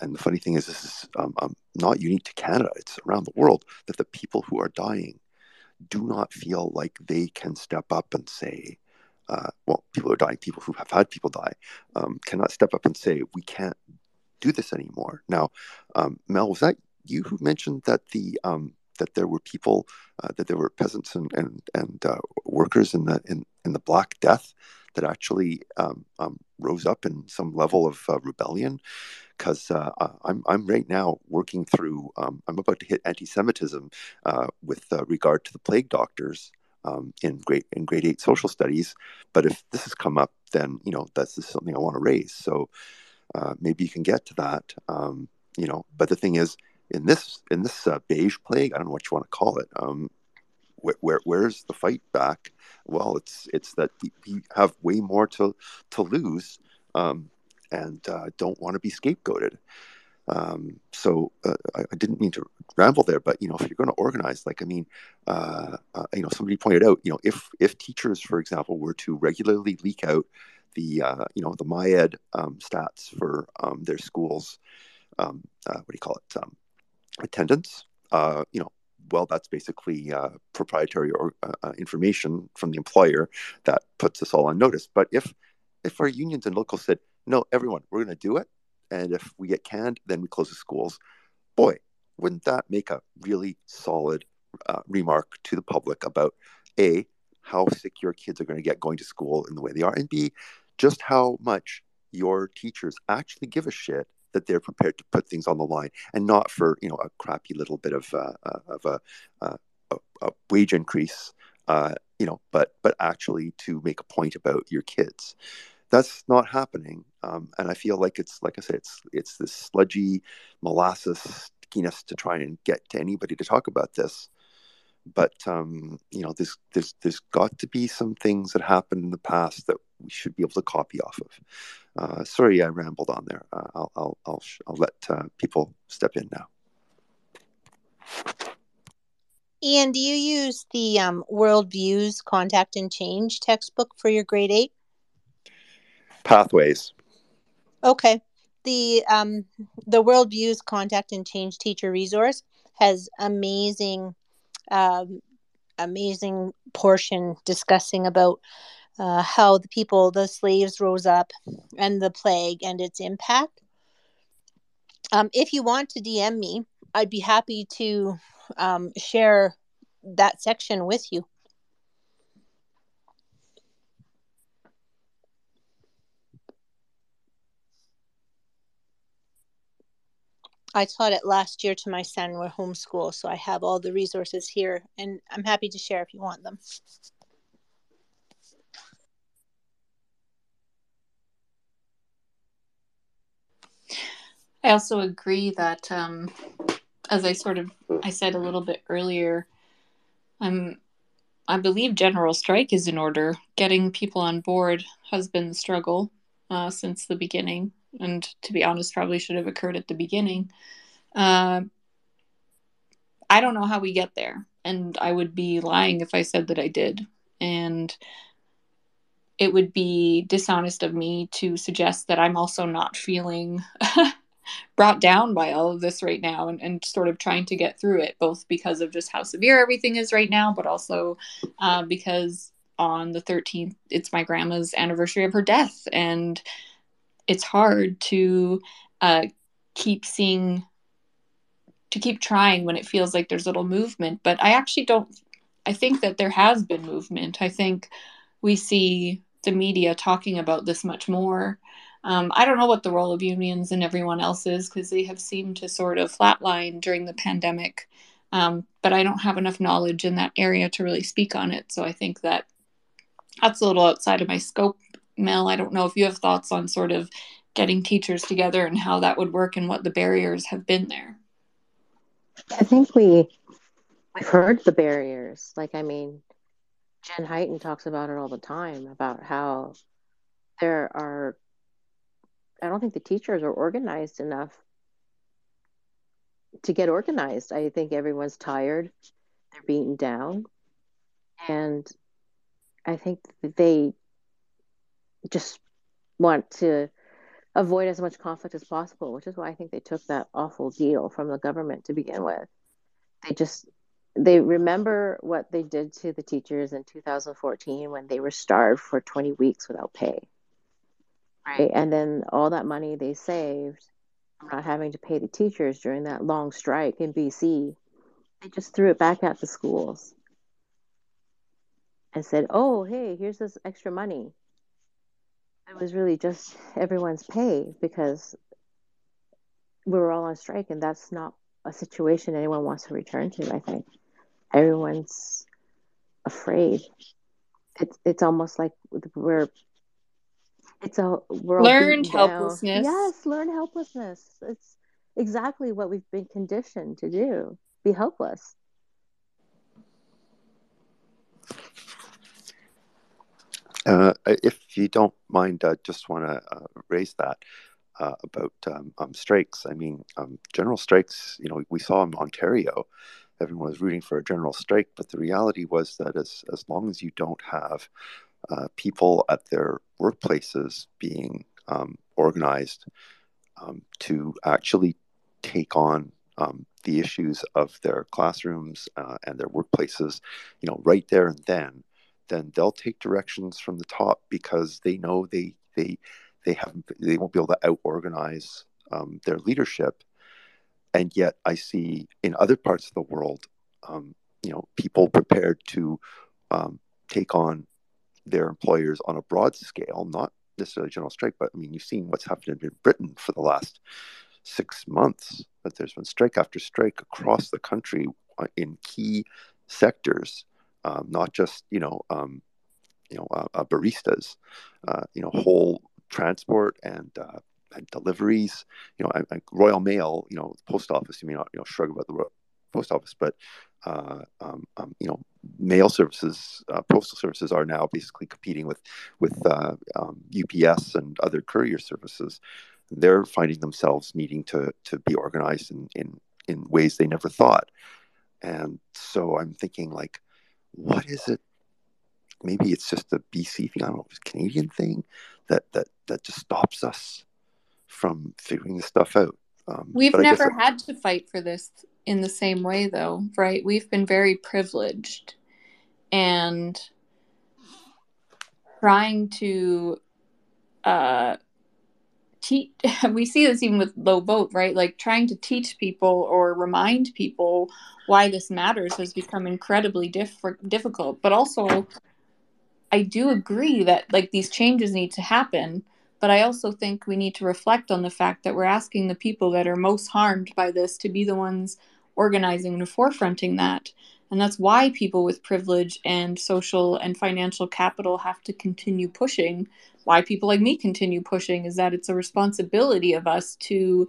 and the funny thing is, this is not unique to Canada. It's around the world that the people who are dying do not feel like they can step up and say, people are dying, people who have had people die, cannot step up and say, we can't do this anymore. Now, Mel, was that you who mentioned that that there were people, that there were peasants and workers in the Black Death that actually rose up in some level of rebellion? Because I'm right now working through, I'm about to hit anti-Semitism with regard to the plague doctors in grade 8 social studies. But if this has come up, then, that's just something I want to raise. So maybe you can get to that, But the thing is, in this beige plague, I don't know what you want to call it, where's the fight back? Well, it's that we have way more to lose, and don't want to be scapegoated. So I didn't mean to ramble there, but if you're going to organize, somebody pointed out, if teachers, for example, were to regularly leak out the MyEd stats for their schools, attendance, well, that's basically proprietary information from the employer that puts us all on notice. But if our unions and locals said, no, everyone, we're going to do it, and if we get canned, then we close the schools, boy, wouldn't that make a really solid remark to the public about A, how sick your kids are going to get going to school in the way they are, and B, just how much your teachers actually give a shit that they're prepared to put things on the line, and not for, you know, a crappy little bit of a wage increase, you know, but actually to make a point about your kids. That's not happening, and I feel like it's, like I said, it's this sludgy molasses stickiness to try and get to anybody to talk about this. But you know, there's got to be some things that happened in the past that we should be able to copy off of. Sorry, I rambled on there. I'll let people step in now. Ian, do you use the Worldviews Contact and Change textbook for your grade 8? Pathways. Okay. The Worldviews Contact and Change teacher resource has amazing portion discussing about how the slaves rose up and the plague and its impact. If you want to DM me, I'd be happy to share that section with you. I taught it last year to my son. We're homeschool, so I have all the resources here, and I'm happy to share if you want them. I also agree that, as I said a little bit earlier, I believe general strike is in order. Getting people on board has been the struggle since the beginning. And to be honest, probably should have occurred at the beginning. I don't know how we get there. And I would be lying if I said that I did. And it would be dishonest of me to suggest that I'm also not feeling brought down by all of this right now and sort of trying to get through it, both because of just how severe everything is right now, but also because on the 13th, it's my grandma's anniversary of her death. And it's hard to keep trying when it feels like there's little movement. But I think that there has been movement. I think we see the media talking about this much more. I don't know what the role of unions and everyone else is, because they have seemed to sort of flatline during the pandemic. But I don't have enough knowledge in that area to really speak on it. So I think that that's a little outside of my scope. Mel, I don't know if you have thoughts on sort of getting teachers together and how that would work and what the barriers have been there. I think we heard the barriers. Like, I mean, Jen Heighton talks about it all the time, about how I don't think the teachers are organized enough to get organized. I think everyone's tired. They're beaten down. And I think they just want to avoid as much conflict as possible, which is why I think they took that awful deal from the government to begin with. They remember what they did to the teachers in 2014 when they were starved for 20 weeks without pay, right? And then all that money they saved from not having to pay the teachers during that long strike in BC, they just threw it back at the schools and said, oh, hey, here's this extra money. It was really just everyone's pay because we were all on strike, and that's not a situation anyone wants to return to, I think. Everyone's afraid. It's almost like we're learned helplessness. Yes, learned helplessness. It's exactly what we've been conditioned to do, be helpless. If you don't mind, I just want to raise that about strikes. I mean, general strikes, you know, we saw in Ontario, everyone was rooting for a general strike, but the reality was that as long as you don't have people at their workplaces being organized to actually take on the issues of their classrooms and their workplaces, you know, right there and then they'll take directions from the top because they know they won't be able to out organize their leadership, And yet I see in other parts of the world, people prepared to take on their employers on a broad scale, not necessarily general strike, but you've seen what's happened in Britain for the last 6 months, that there's been strike after strike across the country in key sectors, not just, baristas, whole transport and deliveries, Royal Mail, the post office, shrug about the post office, but, mail services, postal services are now basically competing with UPS and other courier services. They're finding themselves needing to be organized in ways they never thought. And so I'm thinking, what is it? Maybe it's just the BC thing, I don't know, it's a Canadian thing that just stops us from figuring this stuff out. We've never had to fight for this in the same way, though, right? We've been very privileged, and trying to teach. We see this even with low vote, right? Trying to teach people or remind people why this matters has become incredibly difficult. But also, I do agree that these changes need to happen. But I also think we need to reflect on the fact that we're asking the people that are most harmed by this to be the ones organizing and forefronting that. And that's why people with privilege and social and financial capital have to continue pushing, why people like me continue pushing, is that it's a responsibility of us to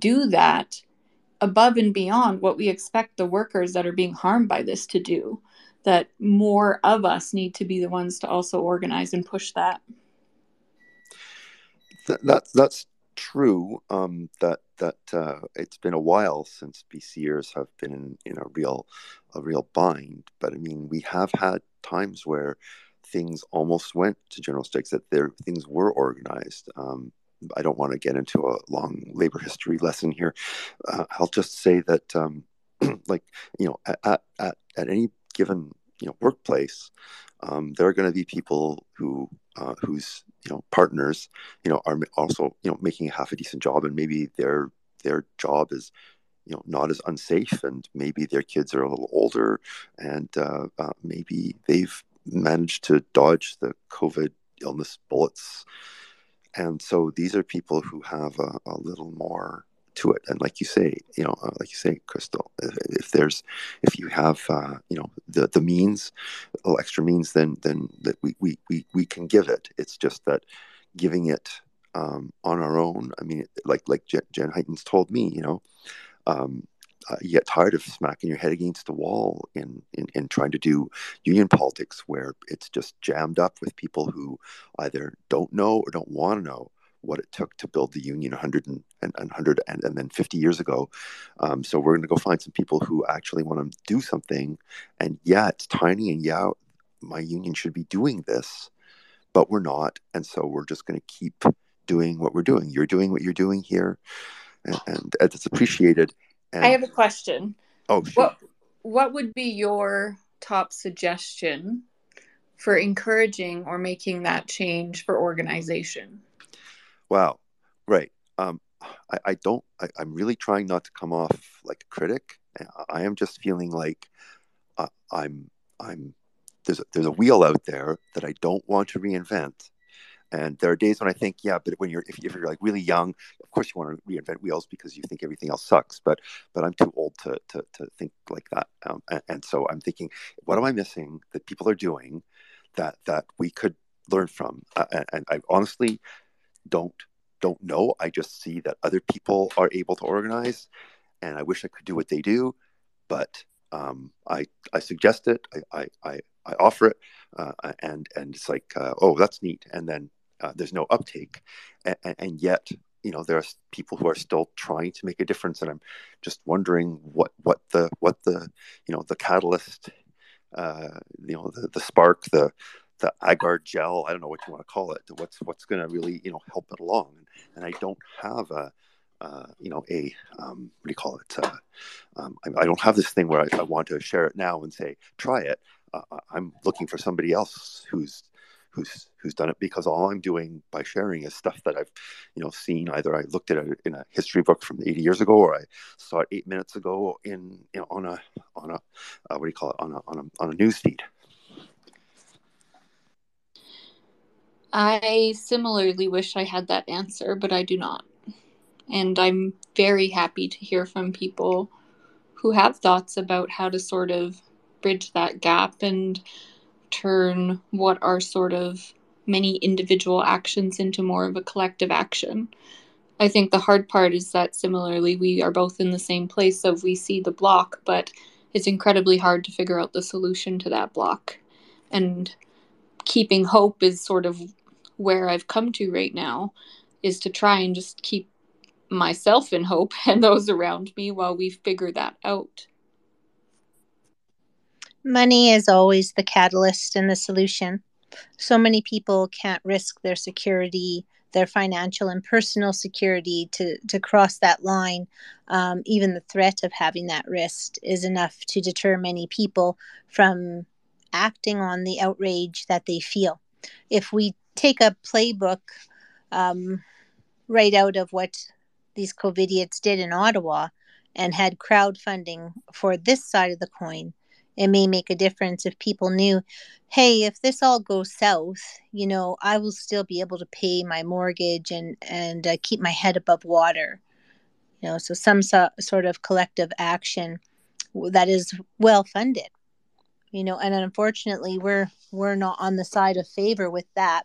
do that above and beyond what we expect the workers that are being harmed by this to do, that more of us need to be the ones to also organize and push that. That's true. That it's been a while since BCers have been in a real bind. But we have had times where things almost went to general strikes. That things were organized. I don't want to get into a long labor history lesson here. I'll just say that, at any given workplace, there are going to be people who whose partners are also making a half a decent job, and maybe their job is not as unsafe, and maybe their kids are a little older, and maybe they've managed to dodge the COVID illness bullets, and so these are people who have a little more to it. And like you say, Crystal, if you have the means, extra means, then that we can give it. It's just that giving it on our own. Like Jen Heighton's told me, you get tired of smacking your head against the wall in trying to do union politics, where it's just jammed up with people who either don't know or don't want to know what it took to build the union 100 and then 50 years ago. So we're going to go find some people who actually want to do something. And yeah, it's tiny, and yeah, my union should be doing this, but we're not. And so we're just going to keep doing what we're doing. You're doing what you're doing here, and it's appreciated. And I have a question. Oh, sure. What would be your top suggestion for encouraging or making that change for organization? Wow. Right. I'm really trying not to come off like a critic. I am just feeling like there's a wheel out there that I don't want to reinvent. And there are days when I think, yeah, but if you're like really young, of course you want to reinvent wheels because you think everything else sucks. But I'm too old to think like that. And so I'm thinking, what am I missing that people are doing that we could learn from? And I honestly don't know. I just see that other people are able to organize, and I wish I could do what they do, but I suggest it, I offer it, and it's like, oh, that's neat, and then there's no uptake, and yet there are people who are still trying to make a difference, and I'm just wondering what the the catalyst, the spark, the agar gel, I don't know what you want to call it, what's going to really help it along. And I don't have I don't have this thing where I want to share it now and say try it. I'm looking for somebody else who's who's done it, because all I'm doing by sharing is stuff that I've, seen. Either I looked at it in a history book from 80 years ago, or I saw it 8 minutes ago on a news feed. I similarly wish I had that answer, but I do not. And I'm very happy to hear from people who have thoughts about how to sort of bridge that gap and turn what are sort of many individual actions into more of a collective action. I think the hard part is that similarly, we are both in the same place of we see the block, but it's incredibly hard to figure out the solution to that block. And keeping hope is sort of where I've come to right now, is to try and just keep myself in hope and those around me while we figure that out. Money is always the catalyst and the solution. So many people can't risk their security, their financial and personal security to cross that line. Even the threat of having that risk is enough to deter many people from acting on the outrage that they feel. If we take a playbook right out of what these COVIDiots did in Ottawa and had crowdfunding for this side of the coin, it may make a difference if people knew, hey, if this all goes south, I will still be able to pay my mortgage and keep my head above water. So some sort of collective action that is well funded. And unfortunately, we're not on the side of favor with that,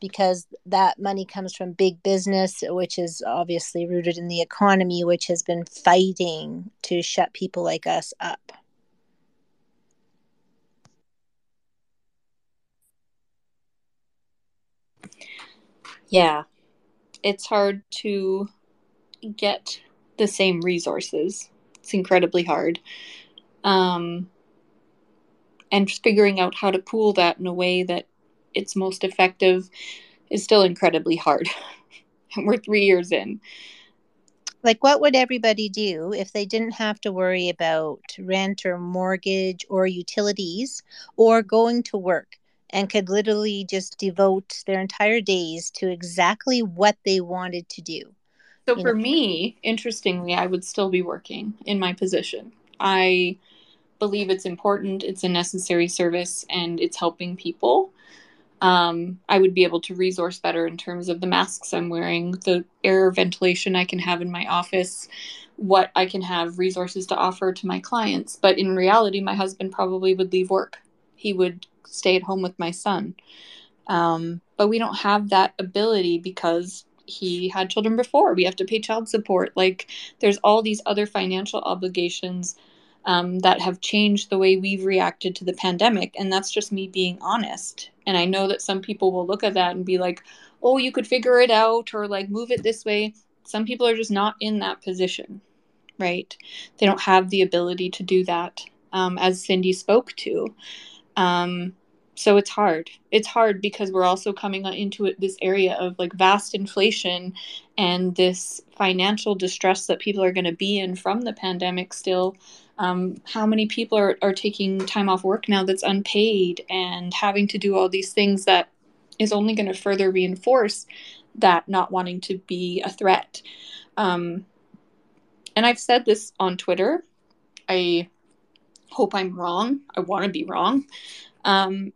because that money comes from big business, which is obviously rooted in the economy, which has been fighting to shut people like us up. Yeah, it's hard to get the same resources. It's incredibly hard. And just figuring out how to pool that in a way that it's most effective is still incredibly hard. And we're 3 years in. Like, what would everybody do if they didn't have to worry about rent or mortgage or utilities or going to work, and could literally just devote their entire days to exactly what they wanted to do? So for me, interestingly, I would still be working in my position. I believe it's important, it's a necessary service, and it's helping people. I would be able to resource better in terms of the masks I'm wearing, the air ventilation I can have in my office, what I can have resources to offer to my clients. But in reality, my husband probably would leave work. He would stay at home with my son. But we don't have that ability because he had children before. We have to pay child support. Like, there's all these other financial obligations that have changed the way we've reacted to the pandemic. And that's just me being honest. And I know that some people will look at that and be like, oh, you could figure it out, or like move it this way. Some people are just not in that position, right? They don't have the ability to do that, as Cindy spoke to. So it's hard. It's hard because we're also coming into it, this area of like vast inflation and this financial distress that people are going to be in from the pandemic still. How many people are taking time off work now that's unpaid and having to do all these things that is only going to further reinforce that not wanting to be a threat. And I've said this on Twitter. I hope I'm wrong. I want to be wrong.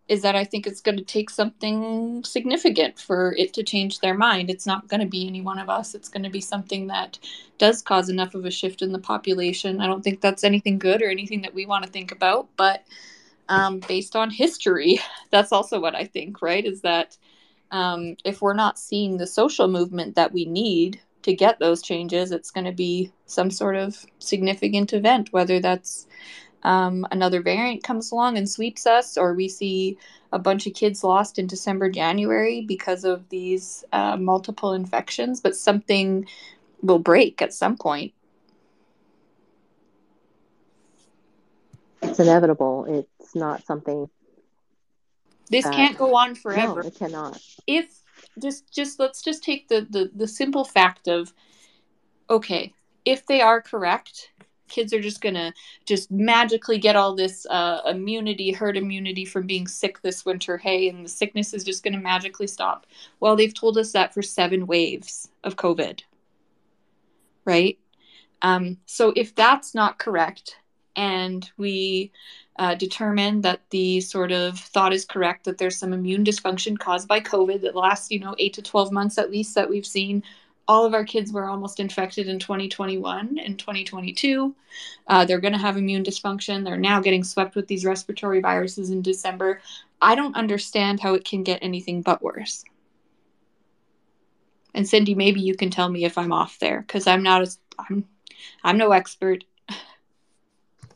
Is that I think it's going to take something significant for it to change their mind. It's not going to be any one of us. It's going to be something that does cause enough of a shift in the population. I don't think that's anything good or anything that we want to think about, but based on history, that's also what I think, right? Is that if we're not seeing the social movement that we need to get those changes, it's going to be some sort of significant event, whether that's another variant comes along and sweeps us, or we see a bunch of kids lost in December, January because of these multiple infections, but something will break at some point. It's inevitable. It's not something. This can't go on forever. No, it cannot. If just let's just take the simple fact of, okay, if they are correct, kids are just going to just magically get all this immunity, herd immunity from being sick this winter, hey, and the sickness is just going to magically stop. Well, they've told us that for 7 waves of COVID, right? So if that's not correct, and we determine that the sort of thought is correct, that there's some immune dysfunction caused by COVID that lasts, 8 to 12 months at least that we've seen. All of our kids were almost infected in 2021 and 2022. They're going to have immune dysfunction. They're now getting swept with these respiratory viruses in December. I don't understand how it can get anything but worse. And Cindy, maybe you can tell me if I'm off there, because I'm no expert.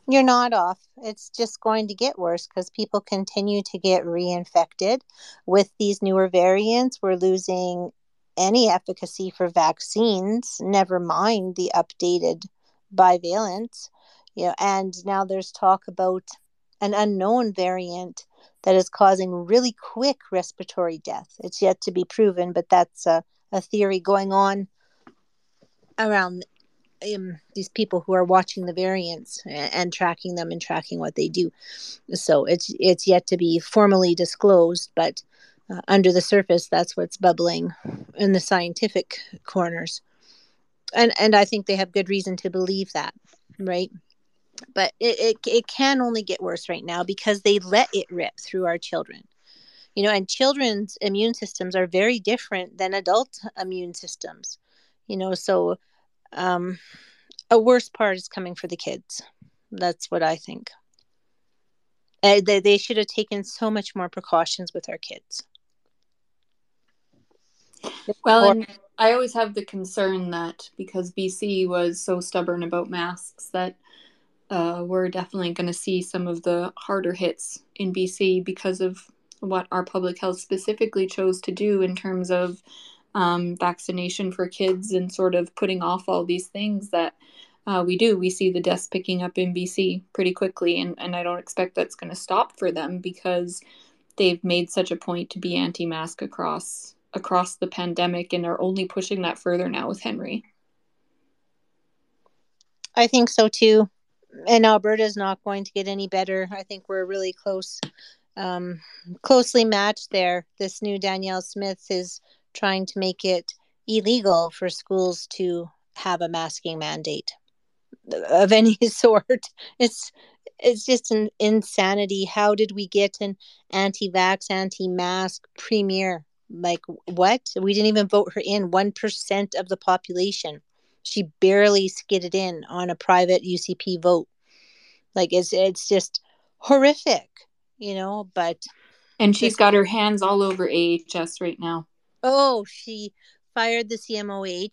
You're not off. It's just going to get worse because people continue to get reinfected with these newer variants. We're losing any efficacy for vaccines, never mind the updated bivalent. And now there's talk about an unknown variant that is causing really quick respiratory death. It's yet to be proven, but that's a theory going on around these people who are watching the variants and tracking them and tracking what they do. So it's yet to be formally disclosed, but under the surface, that's what's bubbling in the scientific corners. And I think they have good reason to believe that, right? But it can only get worse right now because they let it rip through our children. And children's immune systems are very different than adult immune systems. So a worse part is coming for the kids. That's what I think. They should have taken so much more precautions with our kids. Well, and I always have the concern that because BC was so stubborn about masks that we're definitely going to see some of the harder hits in BC because of what our public health specifically chose to do in terms of vaccination for kids and sort of putting off all these things that we see the deaths picking up in BC pretty quickly. And I don't expect that's going to stop for them because they've made such a point to be anti-mask across the pandemic and are only pushing that further now with Henry. I think so too. And Alberta's not going to get any better. I think we're really close, closely matched there. This new Danielle Smith is trying to make it illegal for schools to have a masking mandate of any sort. It's just an insanity. How did we get an anti-vax, anti-mask premier? Like, what? We didn't even vote her in. 1% of the population. She barely skidded in on a private UCP vote. Like, it's just horrific, but... And she's got her hands all over AHS right now. Oh, she fired the CMOH.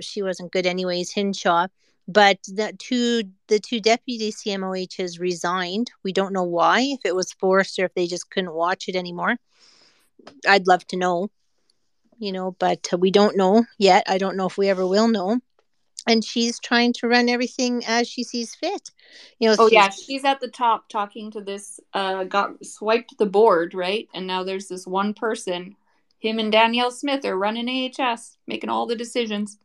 She wasn't good anyways, Hinshaw. But the two deputy CMOHs resigned. We don't know why, if it was forced or if they just couldn't watch it anymore. I'd love to know, but we don't know yet. I don't know if we ever will know. And she's trying to run everything as she sees fit. She's at the top talking to this, got swiped the board, right? And now there's this one person. Him and Danielle Smith are running AHS, making all the decisions.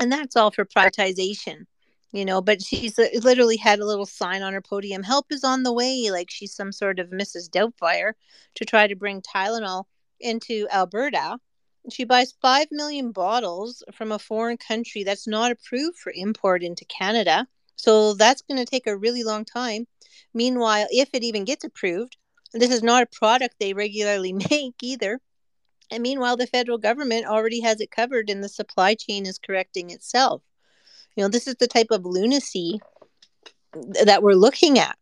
And that's all for privatization, but she's literally had a little sign on her podium, help is on the way, like she's some sort of Mrs. Doubtfire to try to bring Tylenol into Alberta. She buys 5 million bottles from a foreign country that's not approved for import into Canada. So that's going to take a really long time. Meanwhile, if it even gets approved, this is not a product they regularly make either. And meanwhile, the federal government already has it covered and the supply chain is correcting itself. This is the type of lunacy that we're looking at.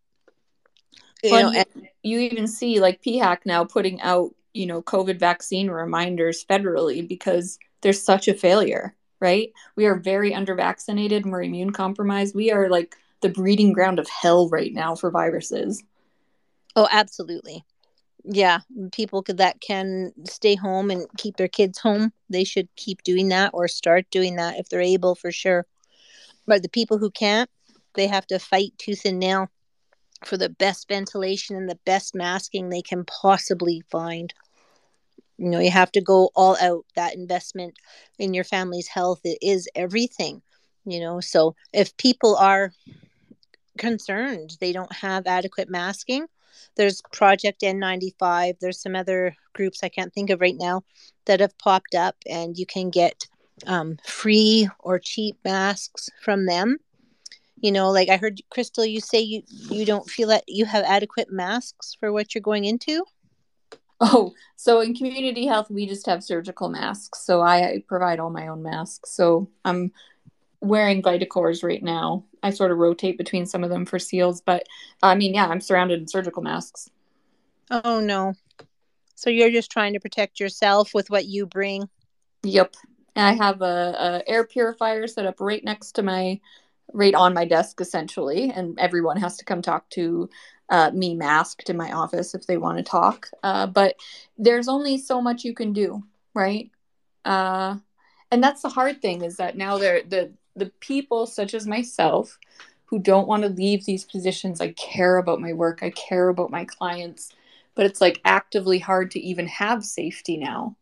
You even see like PHAC now putting out, COVID vaccine reminders federally because there's such a failure, right? We are very undervaccinated and we're immune compromised. We are like the breeding ground of hell right now for viruses. Oh, absolutely. Yeah, people that can stay home and keep their kids home, they should keep doing that or start doing that if they're able, for sure. But the people who can't, they have to fight tooth and nail for the best ventilation and the best masking they can possibly find. You have to go all out. That investment in your family's health, it is everything. you know. So if people are concerned they don't have adequate masking, there's Project N95. There's some other groups I can't think of right now that have popped up, and you can get free or cheap masks from them. You know, like I heard, Crystal, you say you don't feel that you have adequate masks for what you're going into. Oh, so in community health, we just have surgical masks. So I provide all my own masks. So I'm wearing Glidecors right now. I sort of rotate between some of them for seals. But I mean, yeah, I'm surrounded in surgical masks. Oh, no. So you're just trying to protect yourself with what you bring. Yep. And I have a air purifier set up right next to my, right on my desk, essentially. And everyone has to come talk to me masked in my office if they want to talk. But there's only so much you can do, right? And that's the hard thing, is that now the people such as myself who don't want to leave these positions. I care about my work. I care about my clients. But it's like actively hard to even have safety now.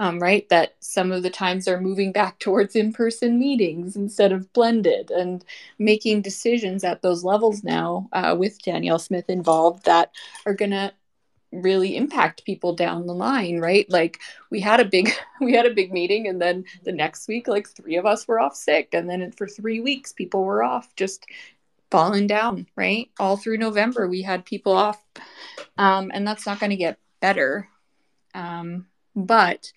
Right, that some of the times are moving back towards in-person meetings instead of blended, and making decisions at those levels now with Danielle Smith involved that are going to really impact people down the line, right? Like we had a big meeting, and then the next week, like three of us were off sick. And then for 3 weeks, people were off, just falling down, right? All through November, we had people off, and that's not going to get better. But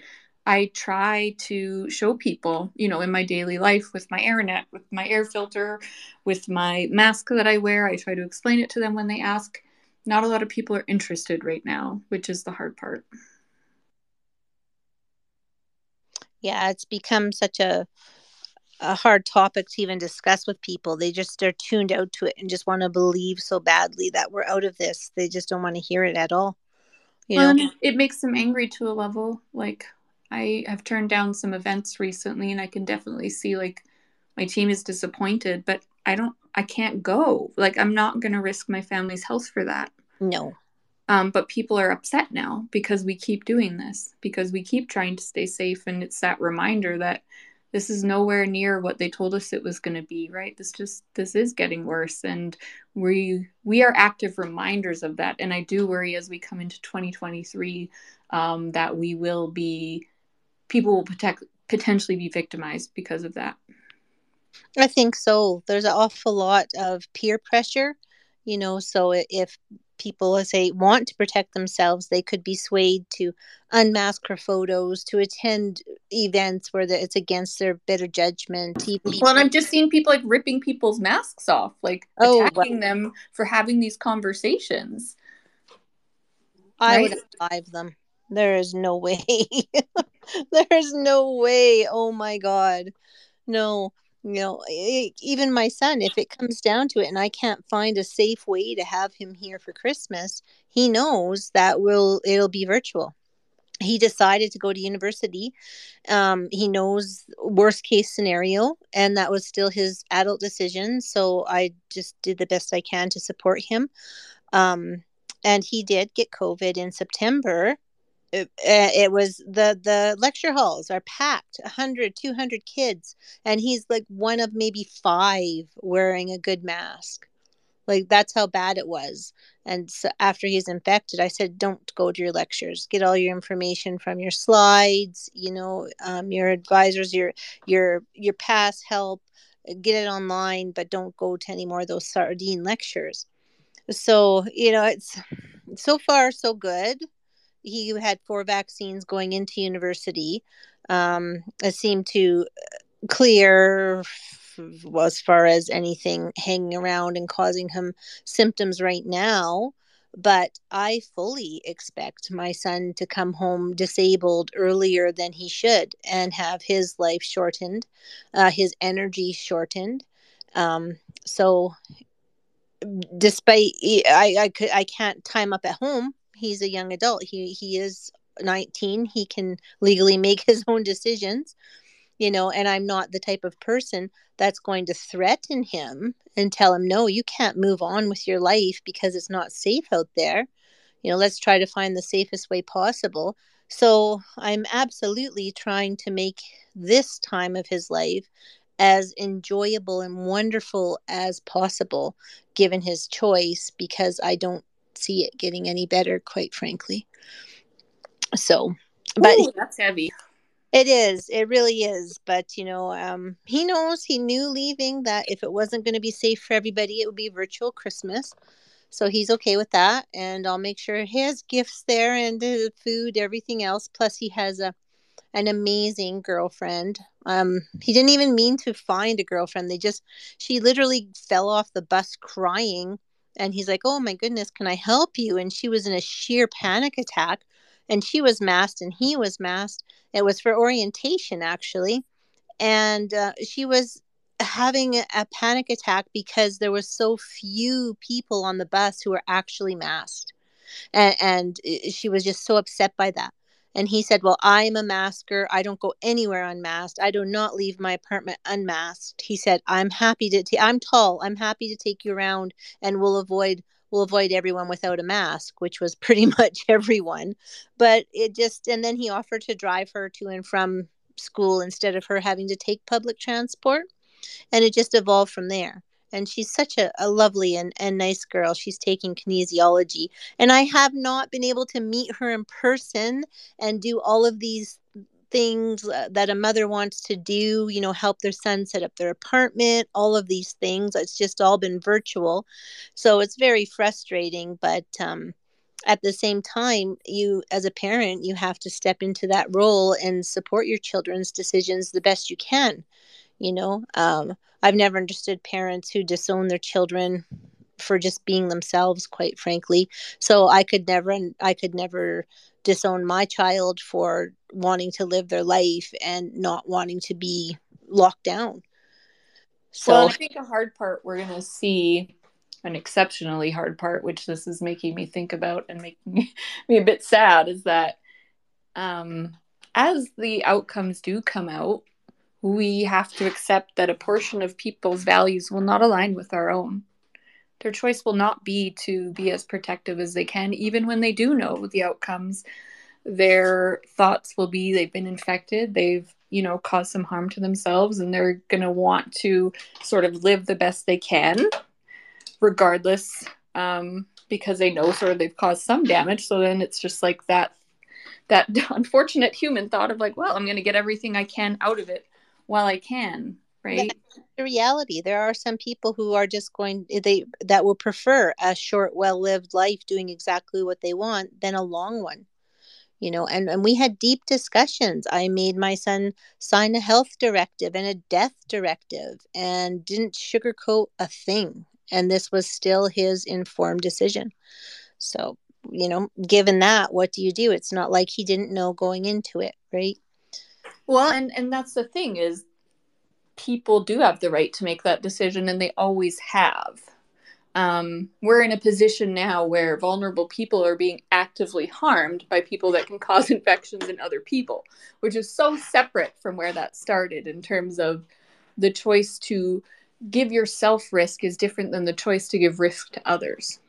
I try to show people, you know, in my daily life with my AirNet, with my air filter, with my mask that I wear, I try to explain it to them when they ask. Not a lot of people are interested right now, which is the hard part. Yeah, it's become such a hard topic to even discuss with people. They're tuned out to it and just want to believe so badly that we're out of this. They just don't want to hear it at all. You know? It makes them angry to a level. Like I have turned down some events recently, and I can definitely see like my team is disappointed, but I can't go. Like I'm not going to risk my family's health for that. No. But people are upset now because we keep doing this, because we keep trying to stay safe. And it's that reminder that this is nowhere near what they told us it was going to be, right? This is getting worse. And we are active reminders of that. And I do worry as we come into 2023 that people will potentially be victimized because of that. I think so. There's an awful lot of peer pressure, you know, so if people want to protect themselves, they could be swayed to unmask her photos, to attend events where it's against their better judgment. Well, and I've just seen people like ripping people's masks off, like attacking them for having these conversations. I would revive them. There is no way. There is no way. Oh my God. No. You know, even my son, if it comes down to it and I can't find a safe way to have him here for Christmas, he knows that it'll be virtual. He decided to go to university. He knows worst case scenario, and that was still his adult decision. So I just did the best I can to support him. And he did get COVID in September. It was the lecture halls are packed, 100, 200 kids. And he's like one of maybe 5 wearing a good mask. Like that's how bad it was. And so after he's infected, I said, don't go to your lectures. Get all your information from your slides, you know, your advisors, your past help, get it online, but don't go to any more of those sardine lectures. So, you know, it's so far so good. He had 4 vaccines going into university. It seemed to clear as far as anything hanging around and causing him symptoms right now. But I fully expect my son to come home disabled earlier than he should and have his life shortened, his energy shortened. So despite I can't time up at home. He's a young adult. He is 19. He can legally make his own decisions, you know, and I'm not the type of person that's going to threaten him and tell him, no, you can't move on with your life because it's not safe out there. You know, let's try to find the safest way possible. So I'm absolutely trying to make this time of his life as enjoyable and wonderful as possible, given his choice, because I don't see it getting any better, quite frankly. So, but ooh, that's heavy. It is. It really is. But, you know, he knows, he knew leaving that if it wasn't going to be safe for everybody, it would be virtual Christmas. So he's okay with that. And I'll make sure he has gifts there and food, everything else. Plus, he has an amazing girlfriend. He didn't even mean to find a girlfriend. She literally fell off the bus crying. And he's like, oh, my goodness, can I help you? And she was in a sheer panic attack. And she was masked and he was masked. It was for orientation, actually. And she was having a panic attack because there were so few people on the bus who were actually masked. And she was just so upset by that. And he said, well, I'm a masker. I don't go anywhere unmasked. I do not leave my apartment unmasked. He said, I'm tall. I'm happy to take you around, and we'll avoid everyone without a mask, which was pretty much everyone. But and then he offered to drive her to and from school instead of her having to take public transport. And it just evolved from there. And she's such a lovely and nice girl. She's taking kinesiology. And I have not been able to meet her in person and do all of these things that a mother wants to do, you know, help their son set up their apartment, all of these things. It's just all been virtual. So it's very frustrating. But at the same time, you as a parent, you have to step into that role and support your children's decisions the best you can. You know, I've never understood parents who disown their children for just being themselves, quite frankly. So I could never disown my child for wanting to live their life and not wanting to be locked down. So well, I think a hard part we're going to see, an exceptionally hard part, which this is making me think about and making me a bit sad, is that as the outcomes do come out, we have to accept that a portion of people's values will not align with our own. Their choice will not be to be as protective as they can, even when they do know the outcomes. Their thoughts will be they've been infected, they've, you know, caused some harm to themselves, and they're going to want to sort of live the best they can, regardless, because they know sort of they've caused some damage. So then it's just like that unfortunate human thought of like, well, I'm going to get everything I can out of it while I can, right? That's the reality. There are some people who are just that will prefer a short, well-lived life doing exactly what they want than a long one, you know, and we had deep discussions. I made my son sign a health directive and a death directive and didn't sugarcoat a thing. And this was still his informed decision. So, you know, given that, what do you do? It's not like he didn't know going into it, right? Well, and that's the thing is people do have the right to make that decision, and they always have. We're in a position now where vulnerable people are being actively harmed by people that can cause infections in other people, which is so separate from where that started in terms of the choice to give yourself risk is different than the choice to give risk to others.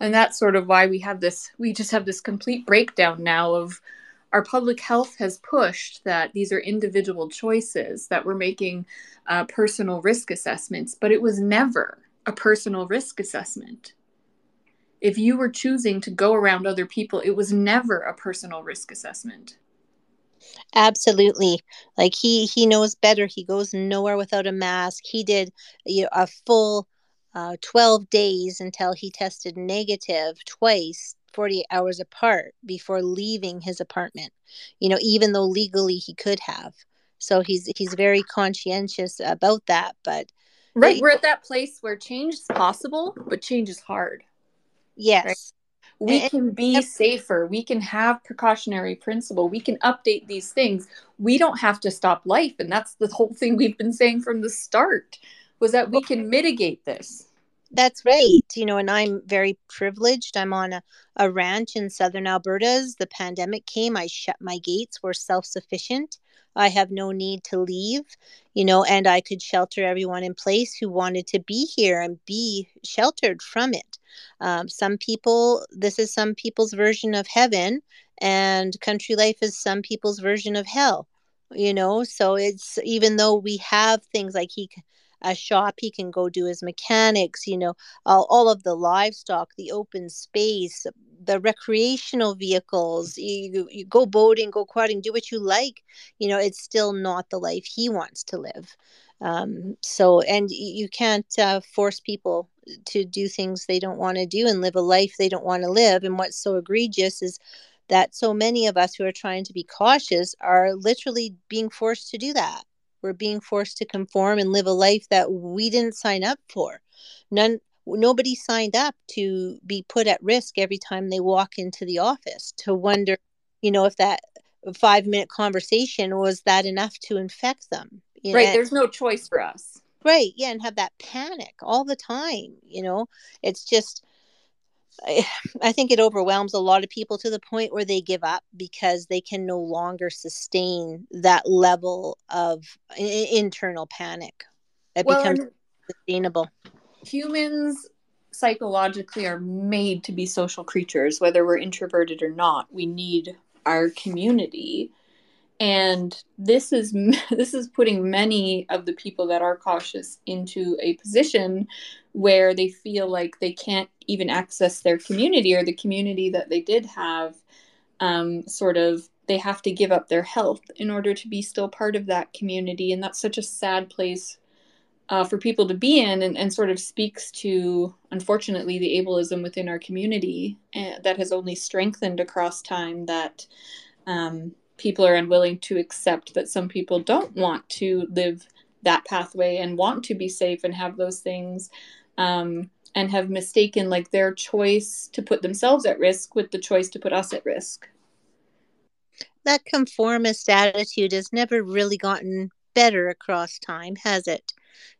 And that's sort of why we just have this complete breakdown now of our public health has pushed that these are individual choices, that we're making personal risk assessments, but it was never a personal risk assessment. If you were choosing to go around other people, it was never a personal risk assessment. Absolutely. Like he knows better. He goes nowhere without a mask. He did a full 12 days until he tested negative twice, 48 hours apart, before leaving his apartment, you know, even though legally he could have. So he's very conscientious about that. But right, we're at that place where change is possible, but change is hard. Yes. Right? We can be safer. We can have precautionary principle. We can update these things. We don't have to stop life. And that's the whole thing we've been saying from the start, was that we can mitigate this. That's right. You know, and I'm very privileged. I'm on a ranch in southern Alberta. The pandemic came. I shut my gates. We're self-sufficient. I have no need to leave, you know, and I could shelter everyone in place who wanted to be here and be sheltered from it. Some people, this is some people's version of heaven, and country life is some people's version of hell. you know. So it's, even though we have things like a shop he can go do, his mechanics, you know, all of the livestock, the open space, the recreational vehicles, you go boating, go quadding, do what you like, you know, it's still not the life he wants to live. So, and you can't force people to do things they don't want to do and live a life they don't want to live. And what's so egregious is that so many of us who are trying to be cautious are literally being forced to do that. We're being forced to conform and live a life that we didn't sign up for. Nobody signed up to be put at risk every time they walk into the office, to wonder, you know, if that 5-minute conversation, was that enough to infect them? You know, right. There's no choice for us. Right. Yeah. And have that panic all the time. You know, it's just, I think it overwhelms a lot of people to the point where they give up because they can no longer sustain that level of internal panic. It becomes sustainable. Humans psychologically are made to be social creatures, whether we're introverted or not. We need our community. And this is putting many of the people that are cautious into a position where they feel like they can't even access their community, or the community that they did have, sort of, they have to give up their health in order to be still part of that community. And that's such a sad place for people to be in, and sort of speaks to, unfortunately, the ableism within our community that has only strengthened across time, that people are unwilling to accept that some people don't want to live that pathway and want to be safe and have those things, and have mistaken like their choice to put themselves at risk with the choice to put us at risk. That conformist attitude has never really gotten better across time, has it?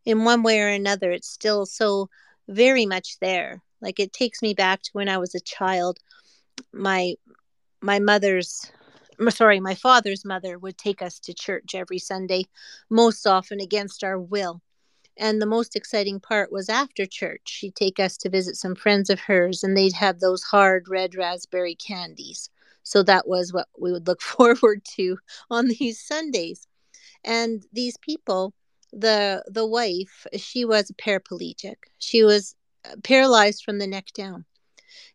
In one way or another, it's still so very much there. Like, it takes me back to when I was a child. My father's mother would take us to church every Sunday, most often against our will. And the most exciting part was after church. She'd take us to visit some friends of hers, and they'd have those hard red raspberry candies. So that was what we would look forward to on these Sundays. And these people, the wife, she was a paraplegic. She was paralyzed from the neck down.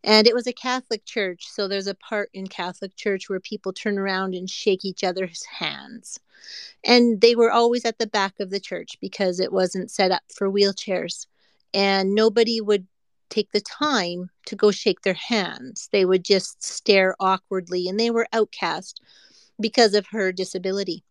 And it was a Catholic church, so there's a part in Catholic church where people turn around and shake each other's hands. And they were always at the back of the church because it wasn't set up for wheelchairs. And nobody would take the time to go shake their hands. They would just stare awkwardly, and they were outcast because of her disability.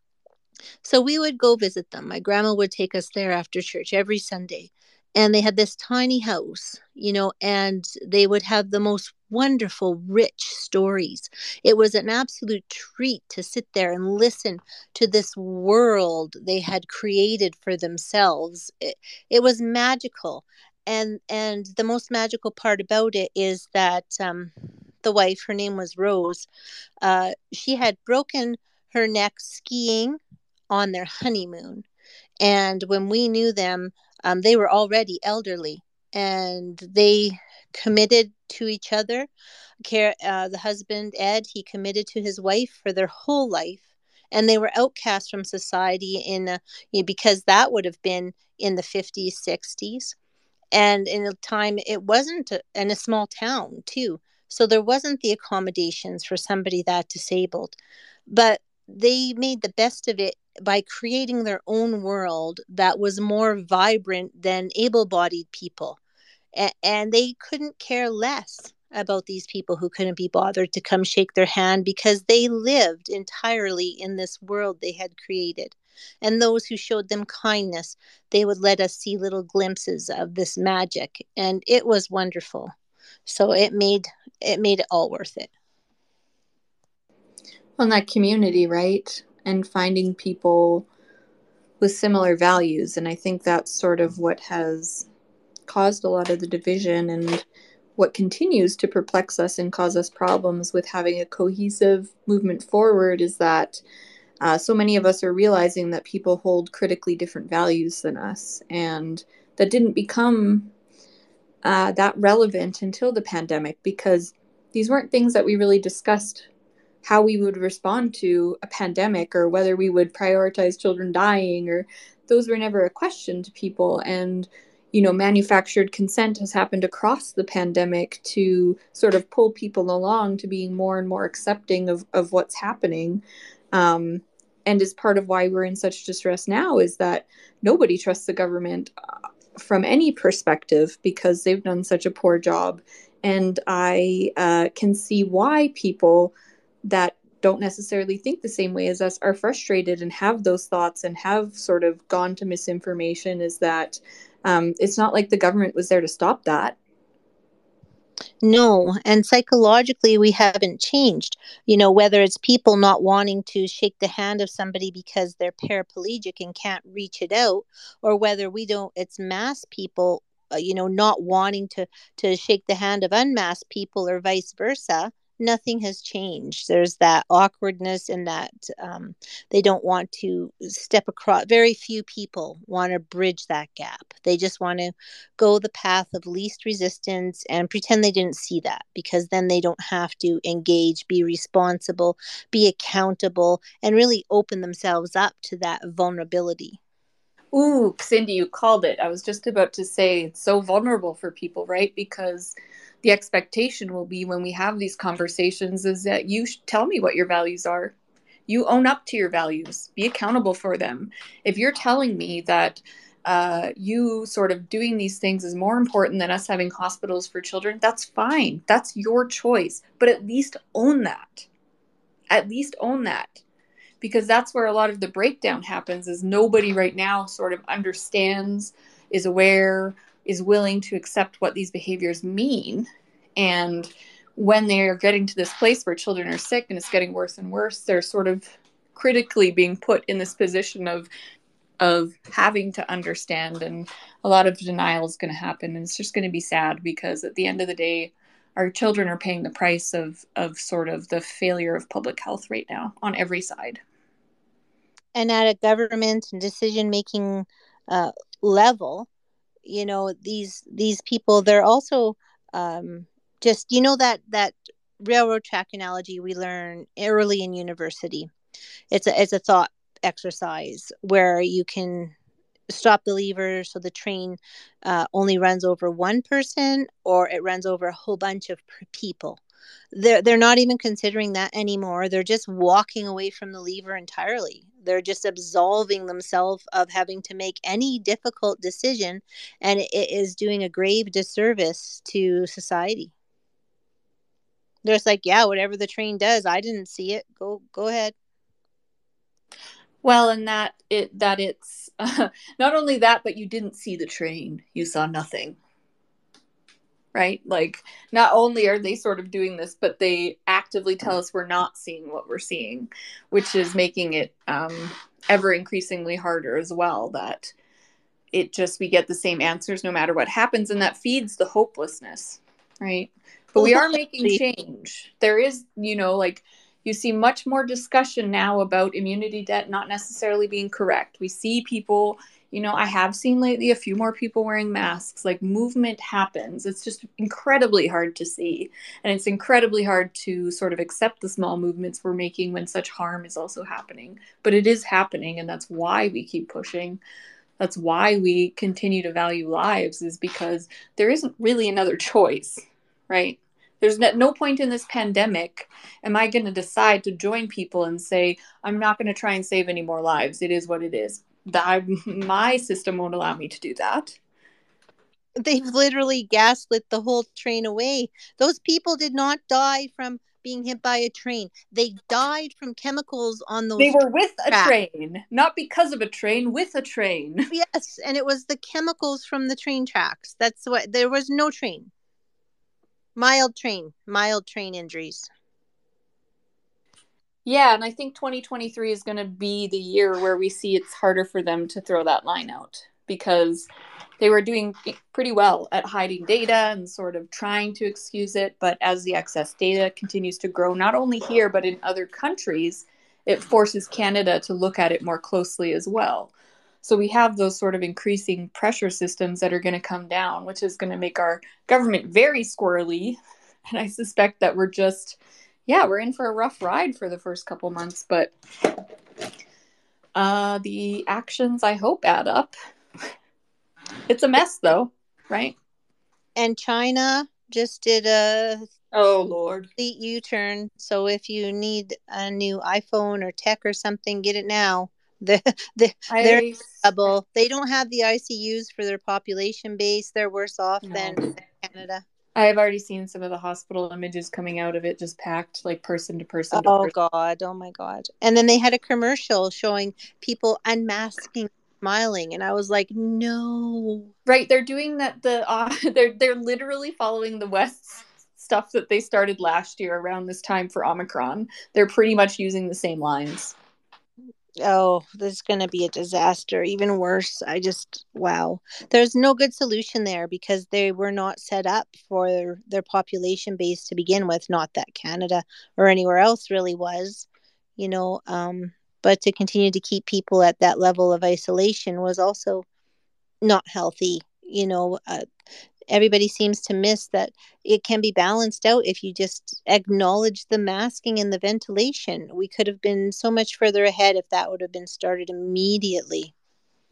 So we would go visit them. My grandma would take us there after church every Sunday. And they had this tiny house, you know, and they would have the most wonderful, rich stories. It was an absolute treat to sit there and listen to this world they had created for themselves. It was magical. And the most magical part about it is that the wife, her name was Rose, she had broken her neck skiing on their honeymoon. And when we knew them, they were already elderly, and they committed to each other. The husband, Ed, he committed to his wife for their whole life, and they were outcast from society because that would have been in the 50s, 60s. And in a time, it wasn't in a small town, too. So there wasn't the accommodations for somebody that disabled. But they made the best of it by creating their own world that was more vibrant than able-bodied people. And they couldn't care less about these people who couldn't be bothered to come shake their hand, because they lived entirely in this world they had created. And those who showed them kindness, they would let us see little glimpses of this magic. And it was wonderful. So it made it all worth it. Well, that community, right? And finding people with similar values. And I think that's sort of what has caused a lot of the division, and what continues to perplex us and cause us problems with having a cohesive movement forward, is that so many of us are realizing that people hold critically different values than us. And that didn't become that relevant until the pandemic, because these weren't things that we really discussed how we would respond to a pandemic or whether we would prioritize children dying, or those were never a question to people. And, you know, manufactured consent has happened across the pandemic to sort of pull people along to being more and more accepting of what's happening. And is part of why we're in such distress now is that nobody trusts the government from any perspective because they've done such a poor job. And I can see why people that don't necessarily think the same way as us are frustrated and have those thoughts and have sort of gone to misinformation, is that it's not like the government was there to stop that. No, and psychologically we haven't changed, you know, whether it's people not wanting to shake the hand of somebody because they're paraplegic and can't reach it out, or whether it's masked people, you know, not wanting to shake the hand of unmasked people, or vice versa. Nothing has changed. There's that awkwardness and that they don't want to step across. Very few people want to bridge that gap. They just want to go the path of least resistance and pretend they didn't see that, because then they don't have to engage, be responsible, be accountable, and really open themselves up to that vulnerability. Ooh, Cindy, you called it. I was just about to say it's so vulnerable for people, right? Because the expectation will be when we have these conversations is that you tell me what your values are. You own up to your values. Be accountable for them. If you're telling me that you sort of doing these things is more important than us having hospitals for children, that's fine. That's your choice. But at least own that. At least own that. Because that's where a lot of the breakdown happens, is nobody right now sort of understands, is aware, is willing to accept what these behaviors mean. And when they are getting to this place where children are sick and it's getting worse and worse, they're sort of critically being put in this position of having to understand. And a lot of denial is going to happen. And it's just going to be sad, because at the end of the day, our children are paying the price of sort of the failure of public health right now on every side. And at a government and decision-making level, you know, these people, they're also just, you know, that railroad track analogy we learn early in university. It's a thought exercise where you can stop the lever so the train only runs over one person, or it runs over a whole bunch of people. They're not even considering that anymore. They're just walking away from the lever entirely. They're just absolving themselves of having to make any difficult decision, and it is doing a grave disservice to society. They're just like, yeah, whatever the train does, I didn't see it. Go ahead. Well, and it's not only that, but you didn't see the train. You saw nothing. Right? Like, not only are they sort of doing this, but they actively tell us we're not seeing what we're seeing, which is making it ever increasingly harder as well, that we get the same answers no matter what happens. And that feeds the hopelessness, right? But we are making change. There is, you know, like, you see much more discussion now about immunity debt not necessarily being correct. We see people... You know, I have seen lately a few more people wearing masks. Like, movement happens. It's just incredibly hard to see. And it's incredibly hard to sort of accept the small movements we're making when such harm is also happening. But it is happening, and that's why we keep pushing. That's why we continue to value lives, is because there isn't really another choice, right? There's no point in this pandemic am I going to decide to join people and say, I'm not going to try and save any more lives. It is what it is. My system won't allow me to do that. They've literally gaslit the whole train away. Those people did not die from being hit by a train. They died from chemicals on those. They were with a train, not because of a train, with a train. Yes, and it was the chemicals from the train tracks. That's what. There was no train. Mild train injuries. Yeah, and I think 2023 is going to be the year where we see it's harder for them to throw that line out, because they were doing pretty well at hiding data and sort of trying to excuse it. But as the excess data continues to grow, not only here, but in other countries, it forces Canada to look at it more closely as well. So we have those sort of increasing pressure systems that are going to come down, which is going to make our government very squirrely. And I suspect that we're just... yeah, we're in for a rough ride for the first couple months, but the actions, I hope, add up. It's a mess, though, right? And China just did a complete U-turn. So if you need a new iPhone or tech or something, get it now. They're in trouble. They don't have the ICUs for their population base. They're worse off than Canada. I've already seen some of the hospital images coming out of it, just packed, like person to person. Oh, my God. And then they had a commercial showing people unmasking, smiling, and I was like, no. Right, they're doing that. They're literally following the West's stuff that they started last year around this time for Omicron. They're pretty much using the same lines. Oh, this is going to be a disaster. Even worse. Wow. There's no good solution there because they were not set up for their population base to begin with. Not that Canada or anywhere else really was, you know, but to continue to keep people at that level of isolation was also not healthy. You know, everybody seems to miss that it can be balanced out if you just acknowledge the masking and the ventilation. We could have been so much further ahead if that would have been started immediately.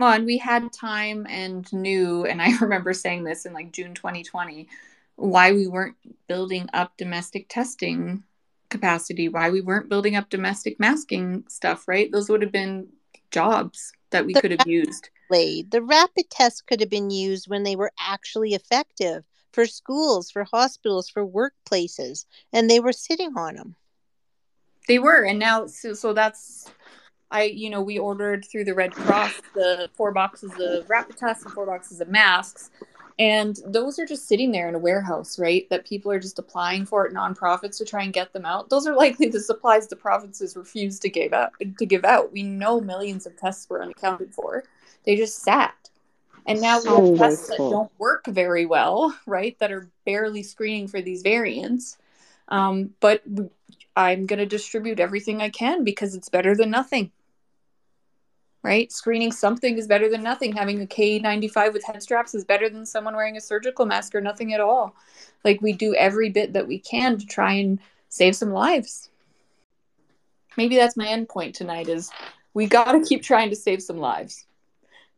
Well, and we had time and knew, and I remember saying this in like June 2020, why we weren't building up domestic testing capacity, why we weren't building up domestic masking stuff, right? Those would have been jobs that we could have used. The rapid tests could have been used when they were actually effective for schools, for hospitals, for workplaces, and they were sitting on them. They were, and now, so that's, we ordered through the Red Cross the 4 boxes of rapid tests and 4 boxes of masks, and those are just sitting there in a warehouse, right, that people are just applying for at nonprofits to try and get them out. Those are likely the supplies the provinces refused to give out. We know millions of tests were unaccounted for. They just sat. And now we have tests that don't work very well, right, that are barely screening for these variants. But I'm going to distribute everything I can because it's better than nothing, right? Screening something is better than nothing. Having a K95 with head straps is better than someone wearing a surgical mask or nothing at all. Like, we do every bit that we can to try and save some lives. Maybe that's my end point tonight is we got to keep trying to save some lives.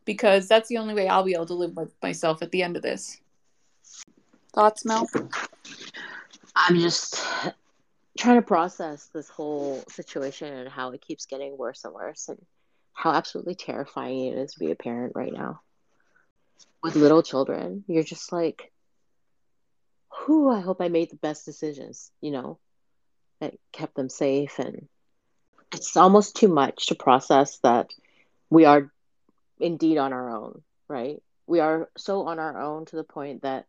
Because that's the only way I'll be able to live with myself at the end of this. Thoughts, Mel? I'm just trying to process this whole situation and how it keeps getting worse and worse and how absolutely terrifying it is to be a parent right now. With little children, you're just like, whew, I hope I made the best decisions, you know, that kept them safe. And it's almost too much to process that we are indeed on our own, right? We are so on our own to the point that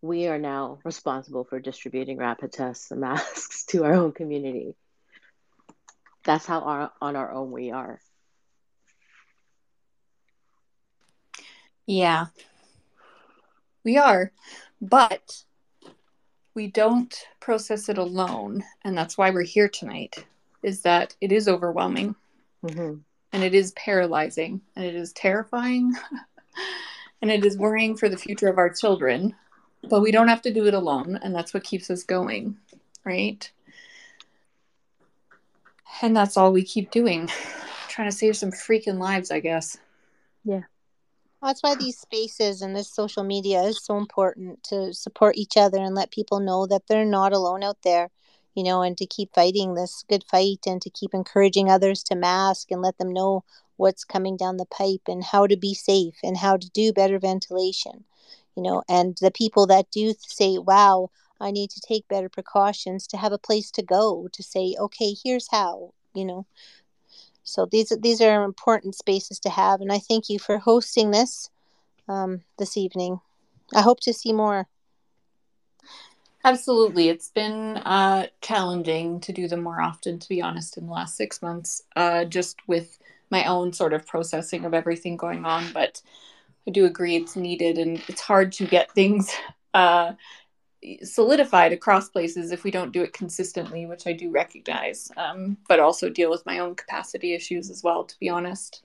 we are now responsible for distributing rapid tests and masks to our own community. That's how on our own we are. Yeah, we are, but we don't process it alone. And that's why we're here tonight, is that it is overwhelming. Mm-hmm. And it is paralyzing, and it is terrifying, and it is worrying for the future of our children. But we don't have to do it alone, and that's what keeps us going, right? And that's all we keep doing, trying to save some freaking lives, I guess. Yeah. That's why these spaces and this social media is so important, to support each other and let people know that they're not alone out there. You know, and to keep fighting this good fight and to keep encouraging others to mask and let them know what's coming down the pipe and how to be safe and how to do better ventilation, you know, and the people that do say, wow, I need to take better precautions, to have a place to go to say, okay, here's how, you know. So these are important spaces to have. And I thank you for hosting this this evening. I hope to see more. Absolutely. It's been challenging to do them more often, to be honest, in the last 6 months, just with my own sort of processing of everything going on. But I do agree it's needed, and it's hard to get things solidified across places if we don't do it consistently, which I do recognize, but also deal with my own capacity issues as well, to be honest.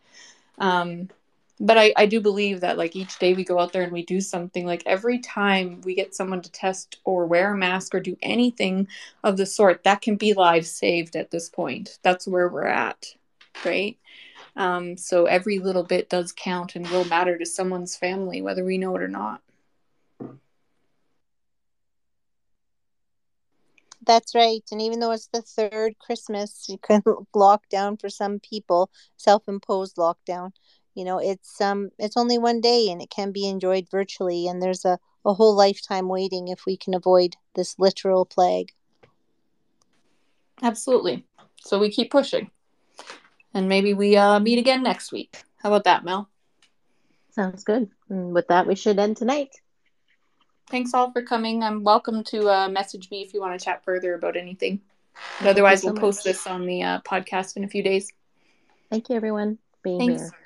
But I do believe that, like, each day we go out there and we do something. Like, every time we get someone to test or wear a mask or do anything of the sort, that can be lives saved at this point. That's where we're at, right? So every little bit does count and will matter to someone's family, whether we know it or not. That's right. And even though it's the third Christmas, you can lock down for some people, self-imposed lockdown. You know, it's only one day and it can be enjoyed virtually. And there's a whole lifetime waiting if we can avoid this literal plague. Absolutely. So we keep pushing. And maybe we meet again next week. How about that, Mel? Sounds good. And with that, we should end tonight. Thanks all for coming. I'm welcome to message me if you want to chat further about anything. But otherwise, we'll post this on the podcast in a few days. Thank you, everyone, for being here.